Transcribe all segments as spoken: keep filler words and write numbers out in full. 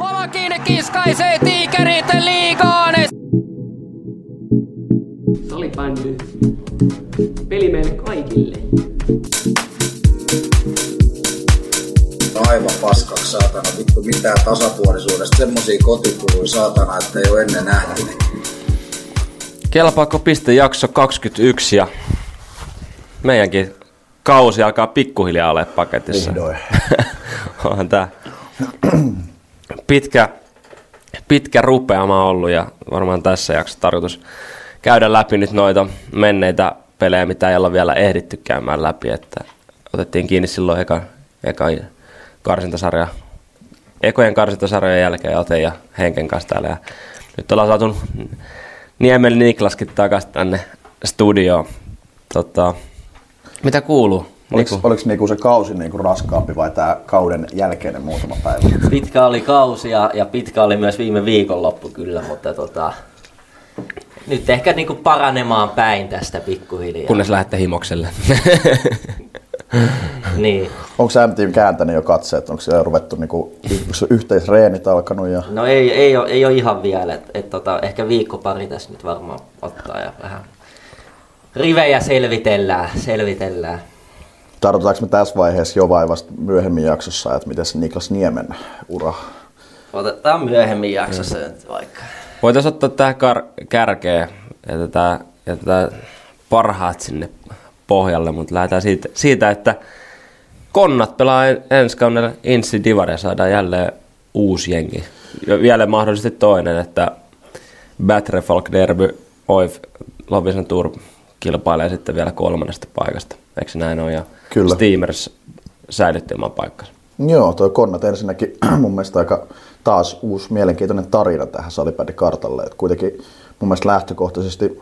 Valokin kiskaisee tiikerit liigaan. Salibändi. Peli meille kaikille. Aivan paskaksi saatana. Vittu mitään tasapuolisuudesta. Semmosia kotikuluja saatana, että ei ole ennen nähnyt. Kelpaako piste jakso kaksikymmentäyksi ja meidänkin kausi alkaa pikkuhiljaa olemaan paketissa. Vihdoin. Onhan tää pitkä, pitkä rupeama ollut ja varmaan tässä jaksossa tarkoitus käydä läpi nyt noita menneitä pelejä, mitä ei olla vielä ehditty käymään läpi. Että otettiin kiinni silloin eka, eka karsintasarja, ekojen karsintasarjojen jälkeen Aten ja Henken kanssa täällä. Ja nyt ollaan saatu Niemeli Niklaskin takaisin tänne studioon. Tota, mitä kuuluu? Oliko, Niku? oliko niinku se kausi niinku raskaampi vai tämä kauden jälkeinen muutama päivä? Pitkä oli kausi ja, ja pitkä oli myös viime viikonloppu kyllä, mutta tota, nyt ehkä niinku paranemaan päin tästä pikkuhiljaa. Kunnes lähdette himokselle. Niin. Onko M-team kääntänyt jo katseet? Onko siellä ruvettu niinku, yhteisreenit alkanut? Ja... No ei, ei, ole, ei ole ihan vielä. Et, et tota, ehkä viikko pari tässä nyt varmaan ottaa ja vähän rivejä selvitellään. selvitellään. Tarvitaanko me tässä vaiheessa jo vai vasta myöhemmin jaksossa, että miten se Niklas Niemen ura? Otetaan myöhemmin jaksossa mm. nyt vaikka. Voitaisiin ottaa tähän kar- kärkeä ja jätetään parhaat sinne pohjalle, mutta lähdetään siitä, siitä että Konnat pelaa ensi kaudella Insidivari ja saadaan jälleen uusi jengi. Ja vielä mahdollisesti toinen, että Batre Falk Derby O I F Lovisan Tour kilpailee sitten vielä kolmannesta paikasta. Eikö se näin ole? Ja kyllä. Steamers säilytti oman paikkansa. Joo, toi Konnat ensinnäkin mun mielestä aika taas uusi mielenkiintoinen tarina tähän salibändikartalle. Et kuitenkin mun mielestä lähtökohtaisesti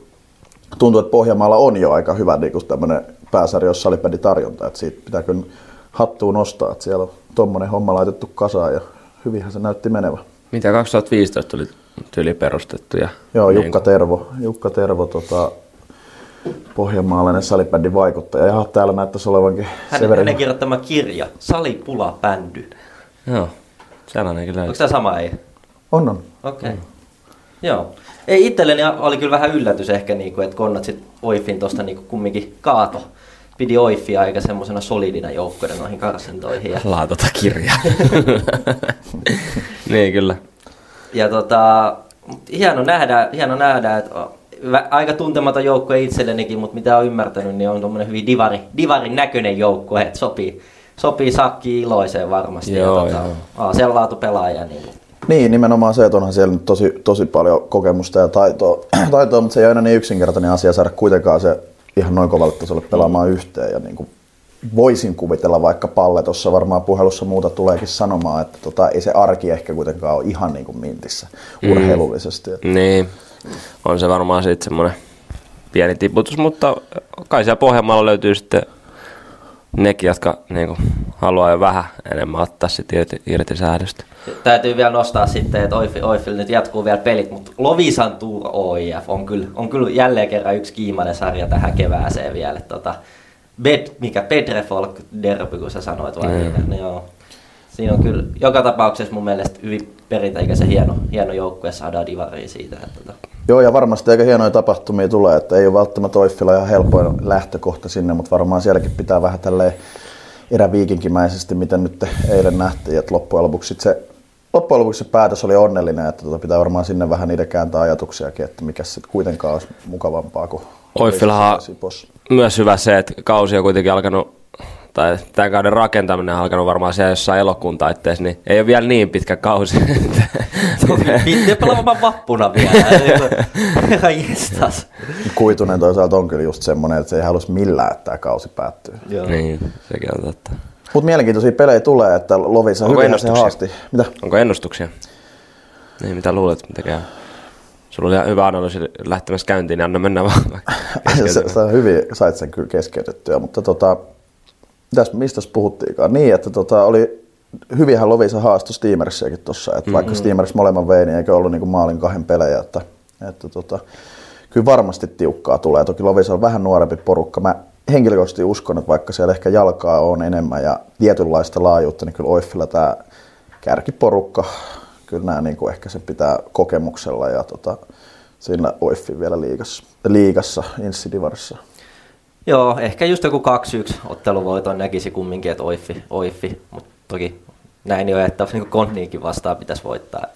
tuntuu, että Pohjanmaalla on jo aika hyvä niin tämmöinen pääsarja, jos salibänditarjonta. Et siitä pitää kyllä hattuun nostaa, että siellä on tommonen homma laitettu kasaan ja hyvinhän se näytti menevä. Mitä kaksituhattaviisitoista tuli tyyli perustettu? Ja joo, niin Jukka Tervo. Jukka Tervo tota, pohjanmaalainen salibändin vaikuttaja. Ja täällä näyttäisi olevankin Severi. Hänen kirjoittama kirja, Salipulabändy. Joo, sellainen kyllä. Onko tämä sama ei? On, on. Okei. Okay. Mm. Joo. Ei, itselleni oli kyllä vähän yllätys ehkä, niinku, että Konnat sit O I F:in tuosta niinku kumminkin kaato. Pidi O I F:ia aika semmoisena solidina joukkoina noihin karsintoihin. Ja... Laatota kirjaa. Niin kyllä. Ja tota, hieno nähdä, hieno nähdä että aika tuntematon joukkue itsellenikin, mutta mitä olen ymmärtänyt, niin on tuommoinen hyvin divari, divarin näköinen joukkue, että sopii, sopii sakkiin iloiseen varmasti. Joo, ja tota, aa, siellä laatu pelaaja. Niin... Niin, nimenomaan se, että onhan siellä nyt tosi, tosi paljon kokemusta ja taitoa, taitoa, mutta se ei aina niin yksinkertainen asia saada kuitenkaan se ihan noin kovalle tasolle pelaamaan yhteen. Ja niin kuin voisin kuvitella vaikka Palle tuossa varmaan puhelussa muuta tuleekin sanomaan, että tota, ei se arki ehkä kuitenkaan ole ihan niin kuin mintissä urheilullisesti. Mm. Että... Niin, on se varmaan sitten semmoinen pieni tiputus, mutta kai siellä Pohjanmaalla löytyy sitten nekin, jotka niin kuin, haluaa jo vähän enemmän ottaa sitten irti, irti säädöstä. Täytyy vielä nostaa sitten, että O I F:llä nyt jatkuu vielä pelit, mutta Lovisan Tour O I F on kyllä, on kyllä jälleen kerran yksi kiimainen sarja tähän kevääseen vielä. Tota, bed, mikä Batre Falk Derby, kun sä sanoit vai mm. niin, joo. Siinä on kyllä joka tapauksessa mun mielestä hyvin perinteikäisen hieno, hieno joukkue saadaan divariin siitä. Että... Joo, ja varmasti aika hienoja tapahtumia tulee, että ei ole välttämättä O I F:llä ihan helpoin lähtökohta sinne, mutta varmaan sielläkin pitää vähän tälleen eräviikinkimäisesti, miten nyt eilen nähtiin, että loppujen lopuksi se, loppujen lopuksi se päätös oli onnellinen, että tuota pitää varmaan sinne vähän niitä kääntää ajatuksiakin, että mikä sitten kuitenkaan olisi mukavampaa kuin O I F:llä myös hyvä se, että kausi on kuitenkin alkanut tai tämän kauden rakentaminen on alkanut varmaan siellä jossain elokuun taitteessa, niin ei ole vielä niin pitkä kausi. Pitää pelaamaan vappuna vielä. Kuitunen toisaalta on kyllä just semmoinen, että se ei halusi millään, että tämä kausi päättyy. Joo. Niin, sekin on totta. Mutta mielenkiintoisia pelejä tulee, että Lovisa hyvinhän se haasti. Mitä? Onko ennustuksia? Niin, mitä luulet, mitä käy? Sulla oli hyvä analyysi lähtemässä käyntiin, niin anna mennä vaan. Se on hyvin, sait sen kyllä keskeytettyä, mutta tota... Mitäs, mistäs puhuttiinkaan? Niin, että tota, oli hyvinhän Lovisa haasto Steamersiäkin tuossa, että mm-hmm. vaikka Steamers molemman vei, niin eikö ollut niinku maalin kahden pelejä, että, että tota, kyllä varmasti tiukkaa tulee. Toki Lovisa on vähän nuorempi porukka. Mä henkilökohtaisesti uskon, että vaikka siellä ehkä jalkaa on enemmän ja tietynlaista laajuutta, niin kyllä OIFilla tämä kärkiporukka, kyllä nämä niin kuin ehkä sen pitää kokemuksella ja tota, siinä OIFin vielä liigassa, liigassa Insidivarissa. Joo, ehkä just joku kaksi yksi otteluvoiton näkisi kumminkin, että OIFi, OIFi, mutta toki näin jo, että niin konniinkin vastaan pitäisi voittaa.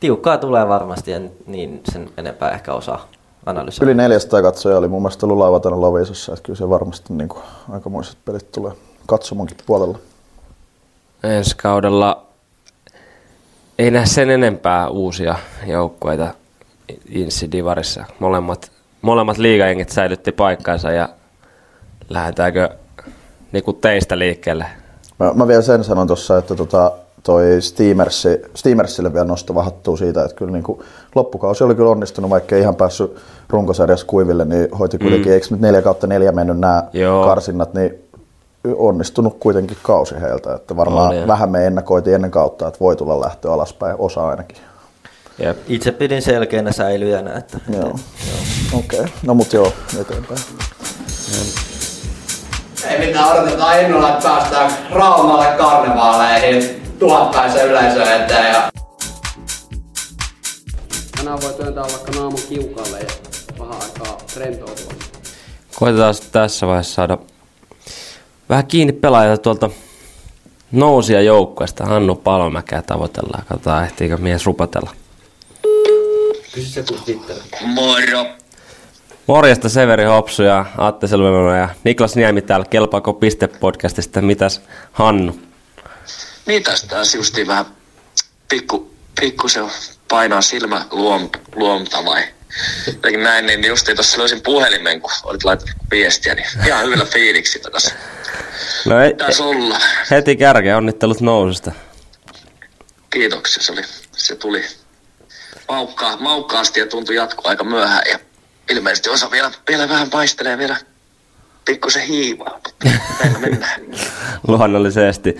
Tiukkaa tulee varmasti ja niin sen enempää ehkä osaa analysoida. Yli neljäsataa katsojaa oli mun mielestä ollut lauantaina Lovisassa, että kyllä se varmasti niin kuin, aikamoiset pelit tulee katsomankin puolella. Ensi kaudella ei näe sen enempää uusia joukkueita Insidivarissa. Molemmat, molemmat liigajengit säilytti paikkansa ja lähdetäänkö niinku teistä liikkeelle? Mä, mä vielä sen sanon tuossa, että tota, toi Steamersi, Steamersille vielä nostava hattua siitä, että kyllä niinku loppukausi oli kyllä onnistunut, vaikka ei ihan päässyt runkosarjassa kuiville, niin hoiti kuitenkin, mm. eikö nyt neljä kautta neljä mennyt nämä Joo. karsinnat, niin onnistunut kuitenkin kausi heiltä, että varmaan no niin. vähän me ennakoitiin ennen kautta, että voi tulla lähtö alaspäin, osa ainakin. Jep. Itse pidin selkeänä säilyjänä. Että, joo, että, joo. okei. Okay. No mut joo, eteenpäin. Ei mitään, odotetaan innolla, että päästään Raumalle karnevaaleihin, tuhat pääsee yleisöön eteen. Ja... tänään voi työntää vaikka naamun kiukalle ja vähän aikaa rentoutua. Koitetaan tässä vaiheessa saada vähän kiinni pelaajia tuolta nousia joukkueesta. Hannu Palomäkeä tavoitellaan. Katsotaan, ehtiikö mies rupatella. Kysy se kun Twitterä. Moro! Morjesta Severi Hopsu ja Atte Silvennoinen ja Niklas Niemi täällä Kelpaako piste -podcastista. Mitäs Hannu? Niin tästä justiin vähän pikku, pikkusen painaa silmä luom, luomta vai jotenkin näin, niin justiin tuossa löysin puhelimen, kun olit laittanut viestiä, niin ihan hyvillä fiiliksillä tässä. No ei, heti kärkeä, onnittelut noususta. Kiitoksia, se, oli, se tuli maukka, maukkaasti ja tuntui jatkuu aika myöhään ja ilmeisesti osa vielä, vielä vähän paistelee vielä pikkusen hiivaa, mutta näin mennään. Luonnollisesti.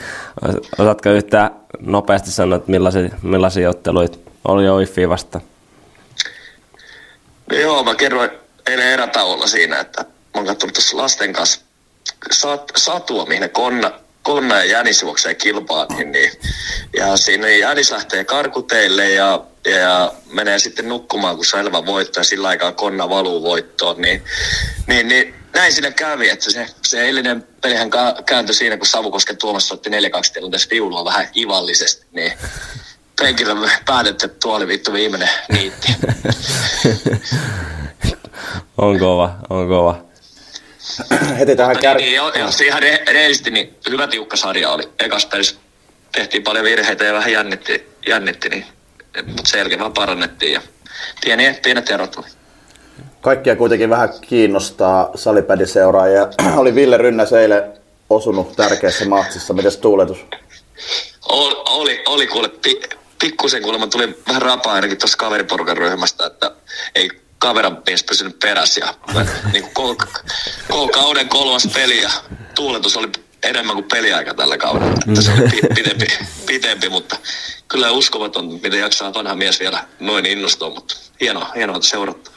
Osaatko yhtään nopeasti sanoa, että millaisia, millaisia otteluita oli OIFia vastaan? No joo, mä kerroin eilen erätauolla siinä, että mä oon katsonut tuossa lasten kanssa sat, satua, mihin ne konna, konna ja Jänis juoksee kilpaa, niin, niin, ja siinä Jänis lähtee karkuteille ja, ja menee sitten nukkumaan, kun Selvä voittaa ja sillä aikaa Konna valuu voittoon, niin, niin, niin näin siinä kävi, että se, se eilinen pelihän kääntyi siinä, kun Savukosken Tuomas otti neljä kaksi tilanteessa viulua vähän ivallisesti, niin penkillä päätettiin, että tuo oli vittu viimeinen niitti. On kova, on kova. Heti tähän kär... niin, joo, jos ihan reellisesti, niin hyvä tiukka sarja oli. Ekassa pelissä tehtiin paljon virheitä ja vähän jännitti, jännitti niin, mutta selkeä vaan parannettiin ja pienet, pienet erot oli. Kaikkia kuitenkin vähän kiinnostaa salibändiseuraajia. Oli Ville Rynnäs eilen osunut tärkeässä matsissa. Mites tuuletus? Oli, oli, oli kuule, pi, pikkusen kuulemma tuli vähän rapaa ainakin tuossa kaveriporukan ryhmästä, että ei kaveran mies pysynyt perässä. Niin koko kol, kauden kolmas peli ja tuuletus oli enemmän kuin peliaika tällä kaudella. Että se oli pi, pitempi, pitempi, mutta kyllä uskomaton, miten jaksaa vanha mies vielä noin innostua, mutta hienoa, hienoa seurattavaa.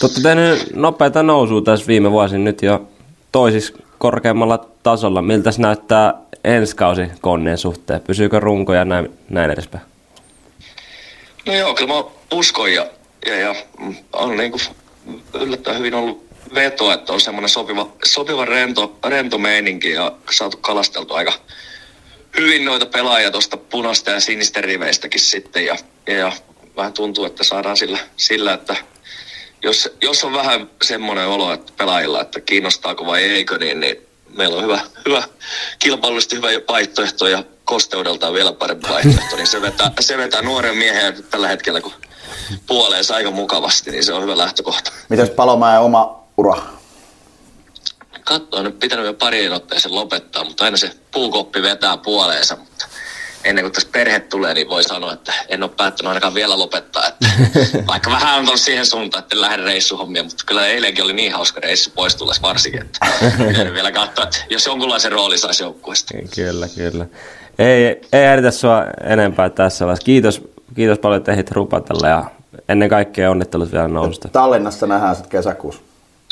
Te olette tehneet nopeata nousua tässä viime vuosina nyt jo toisiksi korkeammalla tasolla. Miltäs näyttää ensi kausi Konnien suhteen? Pysyykö runko ja näin, näin edespäin? No joo, kyllä mä uskon ja, ja, ja on niin kuin yllättäen hyvin ollut veto, että on semmoinen sopiva, sopiva rento, rento meininki ja saatu kalasteltu aika hyvin noita pelaajia tuosta punaista ja sinistä riveistäkin sitten ja, ja, ja vähän tuntuu, että saadaan sillä, sillä että jos, jos on vähän semmoinen olo, että pelaajilla, että kiinnostaako vai eikö, niin, niin meillä on hyvä, hyvä, kilpailullisesti hyvä vaihtoehto ja kosteudeltaan vielä parempi vaihtoehto, niin se vetää, se vetää nuoren miehen tällä hetkellä, kun puoleensa aika mukavasti, niin se on hyvä lähtökohta. Mitäs Palomäen oma ura? Katsoin, nyt pitänyt jo pariin otteeseen lopettaa, mutta aina se puukoppi vetää puoleensa, mutta ennen kuin tässä perhe tulee, niin voi sanoa, että en ole päättänyt ainakaan vielä lopettaa, että vaikka vähän on tullut siihen suuntaan, että en lähde reissuhommia, mutta kyllä eilenkin oli niin hauska reissu pois tulles varsinkin, että vielä katsoa, että jos jonkunlaisen roolin saisi joukkueesta. Kyllä, kyllä. Ei, ei häiritä sua enempää tässä vaiheessa. Kiitos, kiitos paljon, että ehdit rupatella ja ennen kaikkea onnittelut vielä noususta. Tallinnassa nähdään sitten kesäkuussa.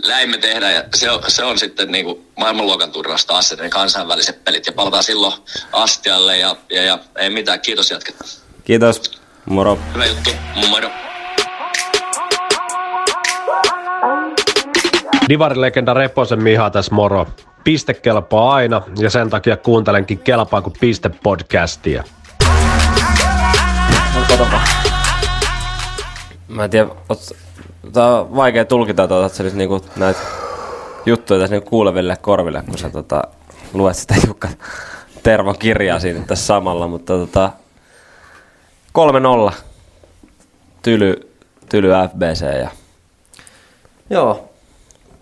näin me tehdään ja se on, se on sitten niin kuin maailmanluokan turrausta asioita, niin kansainväliset pelit ja palataan silloin astialle ja, ja, ja ei mitään, kiitos jatketaan. Kiitos, moro. Hyvä juttu, moro. Divari-legenda Reposen Miha tässä moro. Piste kelpaa aina ja sen takia kuuntelenkin Kelpaako piste podcastia. Mä en tiedä, oot... Tää on vaikea tulkita tuota, että niinku näitä juttuja tässä niinku kuuleville korville, kun sä tota, luet sitä Jukka Tervon kirjaa siinä tässä samalla, mutta tota, kolme nolla tyly, tyly F B C. Ja. Joo,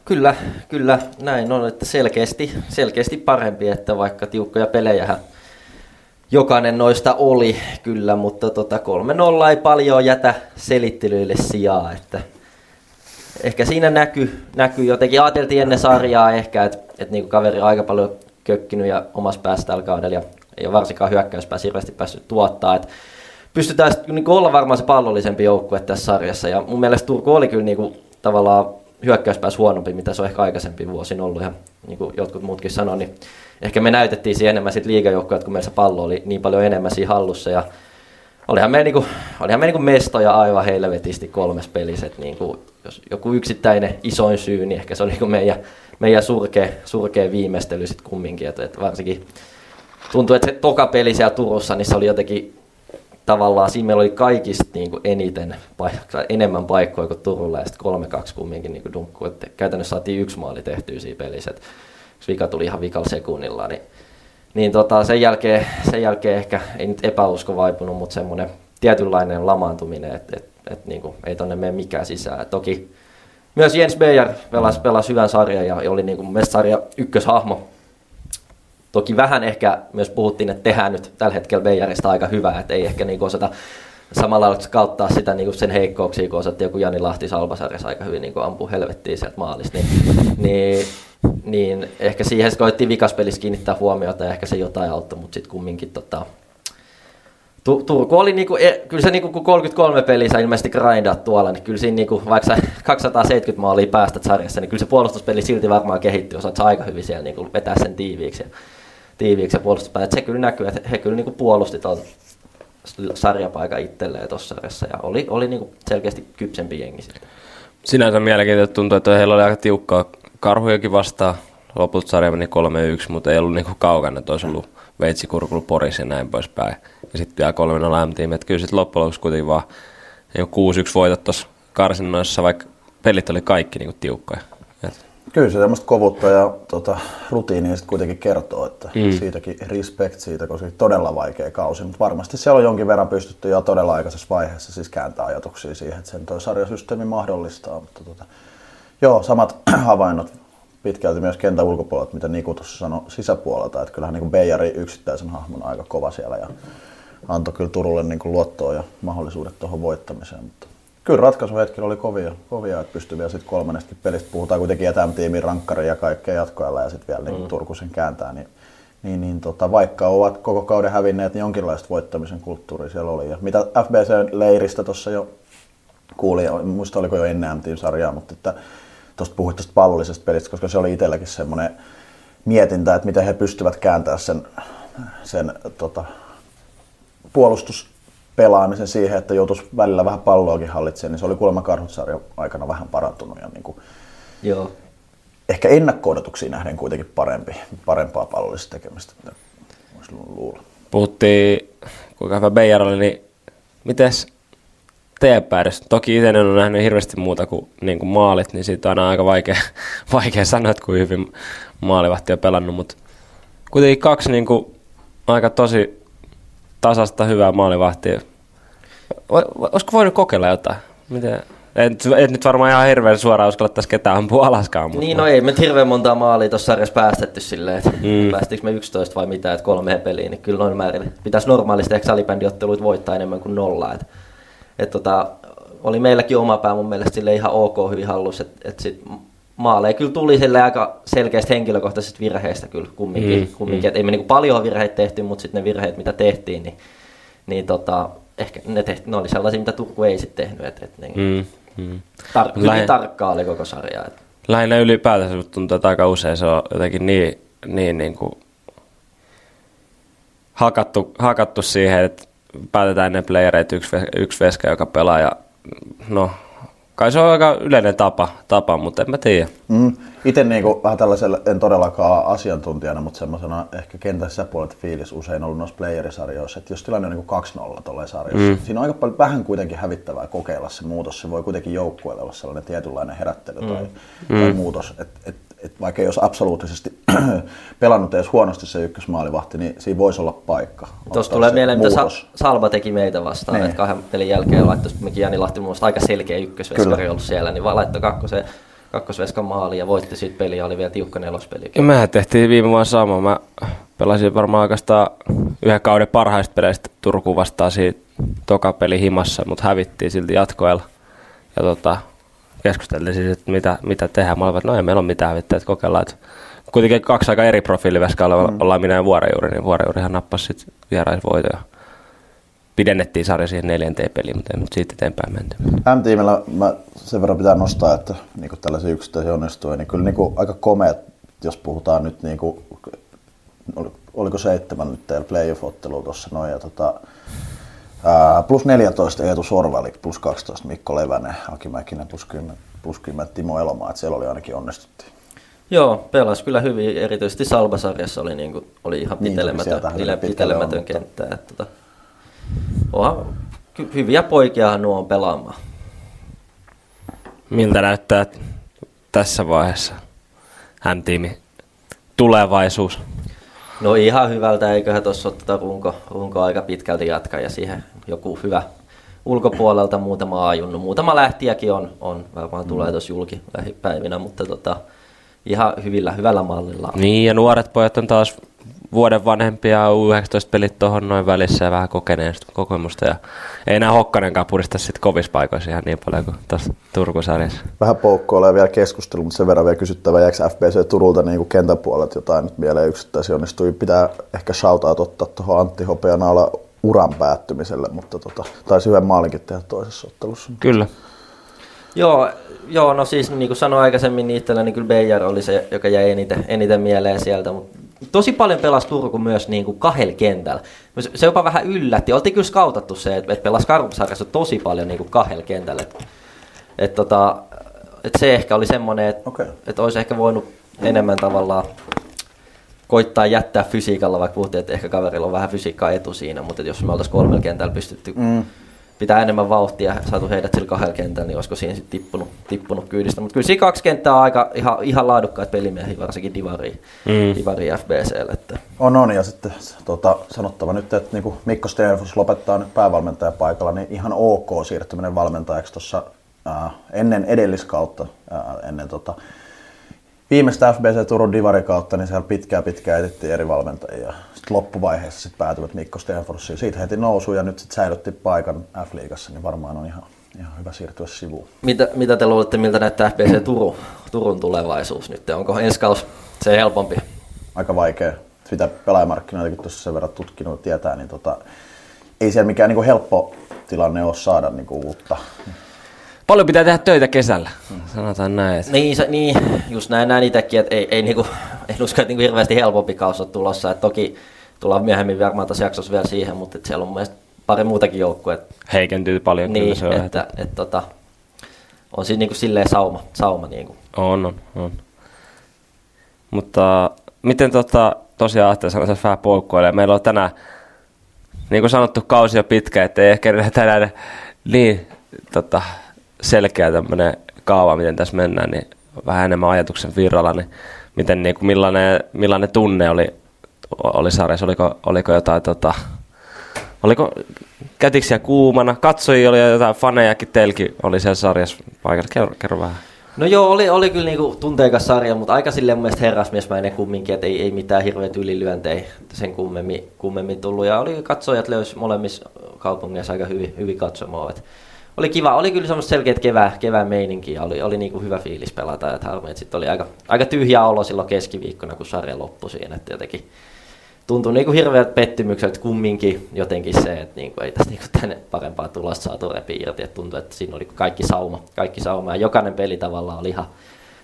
kyllä, kyllä näin on, että selkeästi, selkeästi parempi, että vaikka tiukkoja pelejähän jokainen noista oli kyllä, mutta tota, kolme nolla ei paljon jätä selittelyille sijaa, että ehkä siinä näkyy, näkyy jotenkin, ajateltiin ennen sarjaa ehkä, että et niinku kaveri on aika paljon kökkinyt ja omassa päässä tällä kaudella ja ei ole varsinkaan hyökkäyspäässä hirveästi päässyt tuottaa. Et pystytään niinku olla varmaan se pallollisempi joukkue tässä sarjassa ja mun mielestä Turku oli kyllä niinku tavallaan hyökkäyspäässä huonompi, mitä se on ehkä aikaisempi vuosin ollut ja niin kuin jotkut muutkin sanoi, niin ehkä me näytettiin siihen enemmän sit liigajoukkoja, kun meillä se pallo oli niin paljon enemmän siinä hallussa ja olihan me, niinku, olihan me niinku mestoja aivan helvetisti kolmes pelissä, että niinku, jos joku yksittäinen isoin syy, niin ehkä se oli meidän, meidän surkea, surkea viimeistely sit kumminkin, että et varsinkin tuntui, että se toka peli siellä Turussa, niin se oli jotenkin tavallaan, siinä meillä oli kaikista niinku eniten, enemmän paikkoja kuin Turulla ja sitten kolme kaksi kumminkin niinku dunkku, että käytännössä saatiin yksi maali tehtyä siinä pelissä, että yksi vika tuli ihan vikalla sekunnilla, niin Niin tota, sen, jälkeen, sen jälkeen ehkä, ei nyt epäusko vaipunut, mutta semmoinen tietynlainen lamaantuminen, että et, et niinku, ei tonne mene mikään sisään. Et toki myös Jens Beijar pelasi, pelasi hyvän sarjan ja oli niinku sarja ykköshahmo. Toki vähän ehkä myös puhuttiin, että tehdään nyt tällä hetkellä Beijarista aika hyvää, että ei ehkä niinku osata samalla lailla kauttaa sitä niinku sen heikkouksia, kun osattiin joku Jani Lahti Salbasarjassa aika hyvin niinku ampuu helvettiin sieltä maalista. Niin, niin, Niin ehkä siihen koettiin vikaspelissä kiinnittää huomiota ja ehkä se jotain auttoi, mutta sitten kumminkin tota, tu- Turku oli niinku, e- kyllä se niinku, kun kolmekymmentäkolme peliä sä ilmeisesti grindaat tuolla, niin kyllä siinä niinku, vaikka sä kaksisataaseitsemänkymmentä maalia päästät sarjassa, niin kyllä se puolustuspeli silti varmaan kehittyy, osaat sä aika hyvin siellä niinku vetää sen tiiviiksi ja, tiiviiksi ja puolustuspäätä. Et se kyllä näkyy, että he kyllä niinku puolusti tuon sarjapaikan itselleen tuossa sarjassa ja oli, oli niinku selkeästi kypsempi jengi sitten. Sinänsä mielenkiintoista tuntuu, että heillä oli aika tiukkaa. Karhujakin vastaan. Lopulta sarja meni kolme yksi, mutta ei ollut niinku kaukana. Toisi ollut veitsikurkulu Poris ja näin poispäin. Ja sitten vielä kolme nolla M-tiimi. Että kyllä sitten loppujen lopuksi kuitenkin vaan kuusi yksi voitot tuossa karsinnoissa, vaikka pelit oli kaikki niinku tiukkoja. Et. Kyllä se tämmöistä kovutta ja tota, rutiinia sitten kuitenkin kertoo, että mm. siitäkin respect siitä, koska todella vaikea kausi. Mutta varmasti siellä on jonkin verran pystytty jo todella aikaisessa vaiheessa siis kääntää ajatuksia siihen, että sen tuo sarjasysteemi mahdollistaa. Mutta tota, joo, samat havainnot pitkälti myös kentän ulkopuolelta, mitä Niku tuossa sanoi sisäpuolelta. Että kyllähän niin Beijari yksittäisen hahmon aika kova siellä ja antoi kyllä Turulle niin luottoa ja mahdollisuudet tuohon voittamiseen. Mutta kyllä ratkaisuhetkillä oli kovia, kovia että pystyi vielä sitten kolmannestakin pelistä. Puhutaan kuitenkin etämtiimin rankkari ja kaikkea jatkoajalla ja sitten vielä niin mm. Turku sen kääntää. Niin, niin, niin, tota, vaikka ovat koko kauden hävinneet, niin jonkinlaista voittamisen kulttuuria siellä oli. Ja mitä F B C-leiristä tuossa jo kuulin, muista oliko jo ennen M-team-sarjaa, mutta että tuosta puhuit tuosta pallollisesta pelistä, koska se oli itselläkin semmoinen mietintä, että miten he pystyvät kääntämään sen, sen tota, puolustuspelaamisen siihen, että joutuisi välillä vähän palloakin hallitsemaan, niin se oli kuulemma Karhut-sarjan aikana vähän parantunut ja niin kuin, joo. Ehkä ennakko-odotuksiin nähden kuitenkin parempi, parempaa pallollista tekemistä, voisi luulla. Puhuttiin, kuinka hyvä Beijar oli, niin mites teepäädöstä. Toki itse en ole nähnyt hirveästi muuta kuin, niin kuin maalit, niin siitä on aina aika vaikea, vaikea sanoa, että kuin hyvin maalivahti on pelannut, mutta kuitenkin kaksi niin kuin, aika tosi tasasta hyvää maalivahtia. Olisiko voinut kokeilla jotain? Miten? Et, et nyt varmaan ihan hirveän suoraan uskallettaisi ketään ampua alaskaan. Mutta niin, no ei me hirveän montaa maalia tuossa sarjassa päästetty silleen, että mm. päästikö me yksitoista vai mitä, että kolmeen peliin, niin kyllä noin määrin. Pitäisi normaalisti ehkä salibändiotteluita voittaa enemmän kuin nollaa, että Et tota, oli meilläkin oma pää mun mielestä sille ihan ok hyvin hallussa, että et sit maaleja kyllä tuli sille aika selkeästi henkilökohtaisista virheistä kyllä kumminkin, mm, kumminkin. Mm. Et ei me niinku paljon virheitä tehty, mutta sitten ne virheet mitä tehtiin, niin, niin tota, ehkä ne, tehti, ne oli sellaisia mitä Turku ei sitten tehnyt, et, et niin mm, mm. Tar- Lähe- tarkkaa oli koko sarja. Et. lähinnä ylipäätänsä, mutta tuntuu, että aika usein se on jotenkin niin, niin, niin kuin hakattu, hakattu siihen, että päätetään ne playereet yksi, yksi veskä, joka pelaa. Ja no, kai se on aika yleinen tapa, tapa mutta en mä tiedä. Mm. Itse niin kuin, vähän tällaisella, en todellakaan asiantuntijana, mutta semmoisena ehkä kentän sisäpuolet fiilis usein ollut noissa playerisarjoissa, että jos tilanne on niin kaksi nolla tolleen sarjassa, mm. siinä on aika paljon vähän kuitenkin hävittävää kokeilla se muutos. Se voi kuitenkin joukkueelle olla sellainen tietynlainen herättely mm. tai, tai mm. muutos. Et, et, et vaikka jos absoluuttisesti pelannut edes huonosti se ykkösmaalivahti, niin siinä voisi olla paikka. Tuossa tulee mieleen, muutos. Mitä Salma teki meitä vastaan, että kahden pelin jälkeen laittoi Jani Lahti, mun mielestä aika selkeä ykkösveskari ollut siellä, niin vaan laittoi kakkoseen. Kakkosveskan maali ja voitti siitä peliä, oli vielä tiukka nelospelikin. Mehän tehtiin viime vuonna sama. Mä pelasin varmaan oikeastaan yhden kauden parhaista peleistä Turkuun vastaan siitä toka peli himassa, mutta hävittiin silti jatkoajalla. Ja tota, keskusteltiin siis, että mitä, mitä tehdään. Mä olin, että no ei meillä ole mitään hävittää, että kokeillaan. Et kuitenkin kaksi aika eri profiiliveskaa mm. ollaan minä ja Vuorejuuri, niin Vuorejuurihan nappasi sitten vieraisvoitoja. Pidennettiin sarja siihen neljänteen peliin, mutta ei nyt siitä eteenpäin menty. M-tiimillä mä sen verran pitää nostaa, että niinku tällaisia yksittäisiä onnistuja, niin kyllä niinku aika komeat, jos puhutaan nyt, niinku, oliko seitsemän nyt teillä playoff-ottelua tuossa noin, ja tota, ää, plus neljätoista Eetu Sorvalik, plus kaksitoista Mikko Levänen, Alkimäkinen, plus kymmenen, plus kymmenen Timo Elomaa, että siellä oli ainakin onnistuttiin. Joo, pelasi kyllä hyvin, erityisesti Salva-sarjassa oli, niinku, oli ihan pitelemätön, niin, pitelemätön kenttä. Että, tota. Oha, hyviä poikiahan nuo on pelaamaan. Miltä näyttää tässä vaiheessa M-tiimi tulevaisuus? No ihan hyvältä, eiköhän tuossa ottaa runko, runko aika pitkälti jatkaa ja siihen joku hyvä ulkopuolelta muutama ajunnut. Muutama lähtiäkin on, on varmaan mm. tulee tuossa julki lähipäivinä, mutta tota, ihan hyvillä, hyvällä mallilla. Niin ja nuoret pojat on taas vuoden vanhempia, U yhdeksäntoista pelit tuohon noin välissä ja vähän kokeneista kokemusta. Ja ei enää Hokkanenkaan purista sitten kovissa paikoissa ihan niin paljon kuin tuossa Turku sarjassa. Vähän poukkoilee vielä keskustelu, mutta sen verran vielä kysyttävä, jääkö F B C Turulta niin kuin kentän puolelta jotain nyt mieleen yksittäisiä onnistui. Pitää ehkä shoutout ottaa tuohon Antti Hopean alla uran päättymiselle, mutta tota, taisi yhden maalinkin tehdä toisessa ottelussa. Kyllä. Joo, joo, no siis niin kuin sanoin aikaisemmin itsellä, niin kyllä Beijar oli se, joka jäi eniten, eniten mieleen sieltä, mutta tosi paljon pelasi Turku myös niin kuin kahdella kentällä. Se jopa vähän yllätti. Oltiin kyllä skautattu se, että pelasi Karpusarjassa tosi paljon niin kuin kahdella kentällä. Et, et tota, et se ehkä oli semmoinen, että okay. et olisi ehkä voinut enemmän tavallaan koittaa jättää fysiikalla, vaikka puhuttiin, että ehkä kaverilla on vähän fysiikkaa etu siinä, mutta jos me oltaisiin kolmella kentällä pystytty mm. pitää enemmän vauhtia ja saatu heidät sillä kahdella kentällä, niin olisiko siinä sitten tippunut, tippunut kyydistä. Mutta kyllä siinä kaksi kenttää on aika ihan, ihan laadukkaat pelimiehiä, varsinkin Divari, mm. Divari F B C:lle. Että. On, on. Ja sitten tota, sanottava nyt, että niin kuin Mikko Steamers lopettaa nyt päävalmentajapaikalla, niin ihan ok siirtyminen valmentajaksi tuossa äh, ennen edelliskautta, äh, ennen tota, viimeistä F B C Turun Divari kautta, niin siellä pitkään pitkään etittiin eri valmentajia. Sitten loppuvaiheessa sit päätyvät Mikko Stenforssiin. Siitä heti nousu ja nyt sitten säilytti paikan F-liigassa, niin varmaan on ihan, ihan hyvä siirtyä sivuun. Mitä, mitä te luulette, miltä näyttää F B C Turun, Turun tulevaisuus nyt? Onko ensi kaus se helpompi? Aika vaikea. Sitä pelaajamarkkinoitakin tuossa sen verran tutkinut tietää, niin tota, ei siellä mikään niinku helppo tilanne ole saada niinku uutta. Paljon pitää tehdä töitä kesällä, sanotaan näin. Niin, se, niin just näin, näin itsekin, että ei, ei niinku, en usko, että niinku hirveästi helpompi kaus on tulossa. Et toki tullaan myöhemmin varmaan tässä jaksossa vielä siihen, mutta siellä on mielestäni pari muutakin joukkuja. Heikentyy paljon niin, kyllä se on. Että, että, että, tota, on siinä niinku silleen sauma. sauma niinku. On, on, on. Mutta miten tota, tosiaan Ahteen sanotaan vähän poukkoilee. Meillä on tänään, niin kuin sanottu, kausi jo pitkä, ettei ehkä tänään niin tota, selkeä tämmöinen kaava, miten tässä mennään, niin vähän enemmän ajatuksen virralla, niin, miten, niin kuin millainen, millainen tunne oli, oli sarjassa, oliko, oliko jotain, tota, oliko kätiksiä kuumana, katsojia oli jotain, fanejakin teilläkin oli siellä sarjassa paikalla, kerro, kerro vähän. No joo, oli, oli kyllä niinku tunteikas sarja, mutta aika silleen mun mielestä herrasmiesmäinen kumminkin, että ei, ei mitään hirveät ylilyöntejä sen kummemmin, kummemmin tullut, ja oli katsojat löysi molemmissa kaupungeissa aika hyvin, hyvin katsomoa, että oli kiva, oli kyllä semmoista selkeät kevää, kevään meininkiä, oli, oli niin kuin hyvä fiilis pelata, että harmi, että sitten oli aika, aika tyhjä olo silloin keskiviikkona, kun sarja loppui siinä, että jotenkin tuntui niin kuin hirveät pettymykset kumminkin jotenkin se, että niin kuin ei tässä niin kuin tänne parempaa tulosta saatu repi irti, että tuntui, että siinä oli kaikki sauma, kaikki sauma ja jokainen peli tavallaan oli ihan,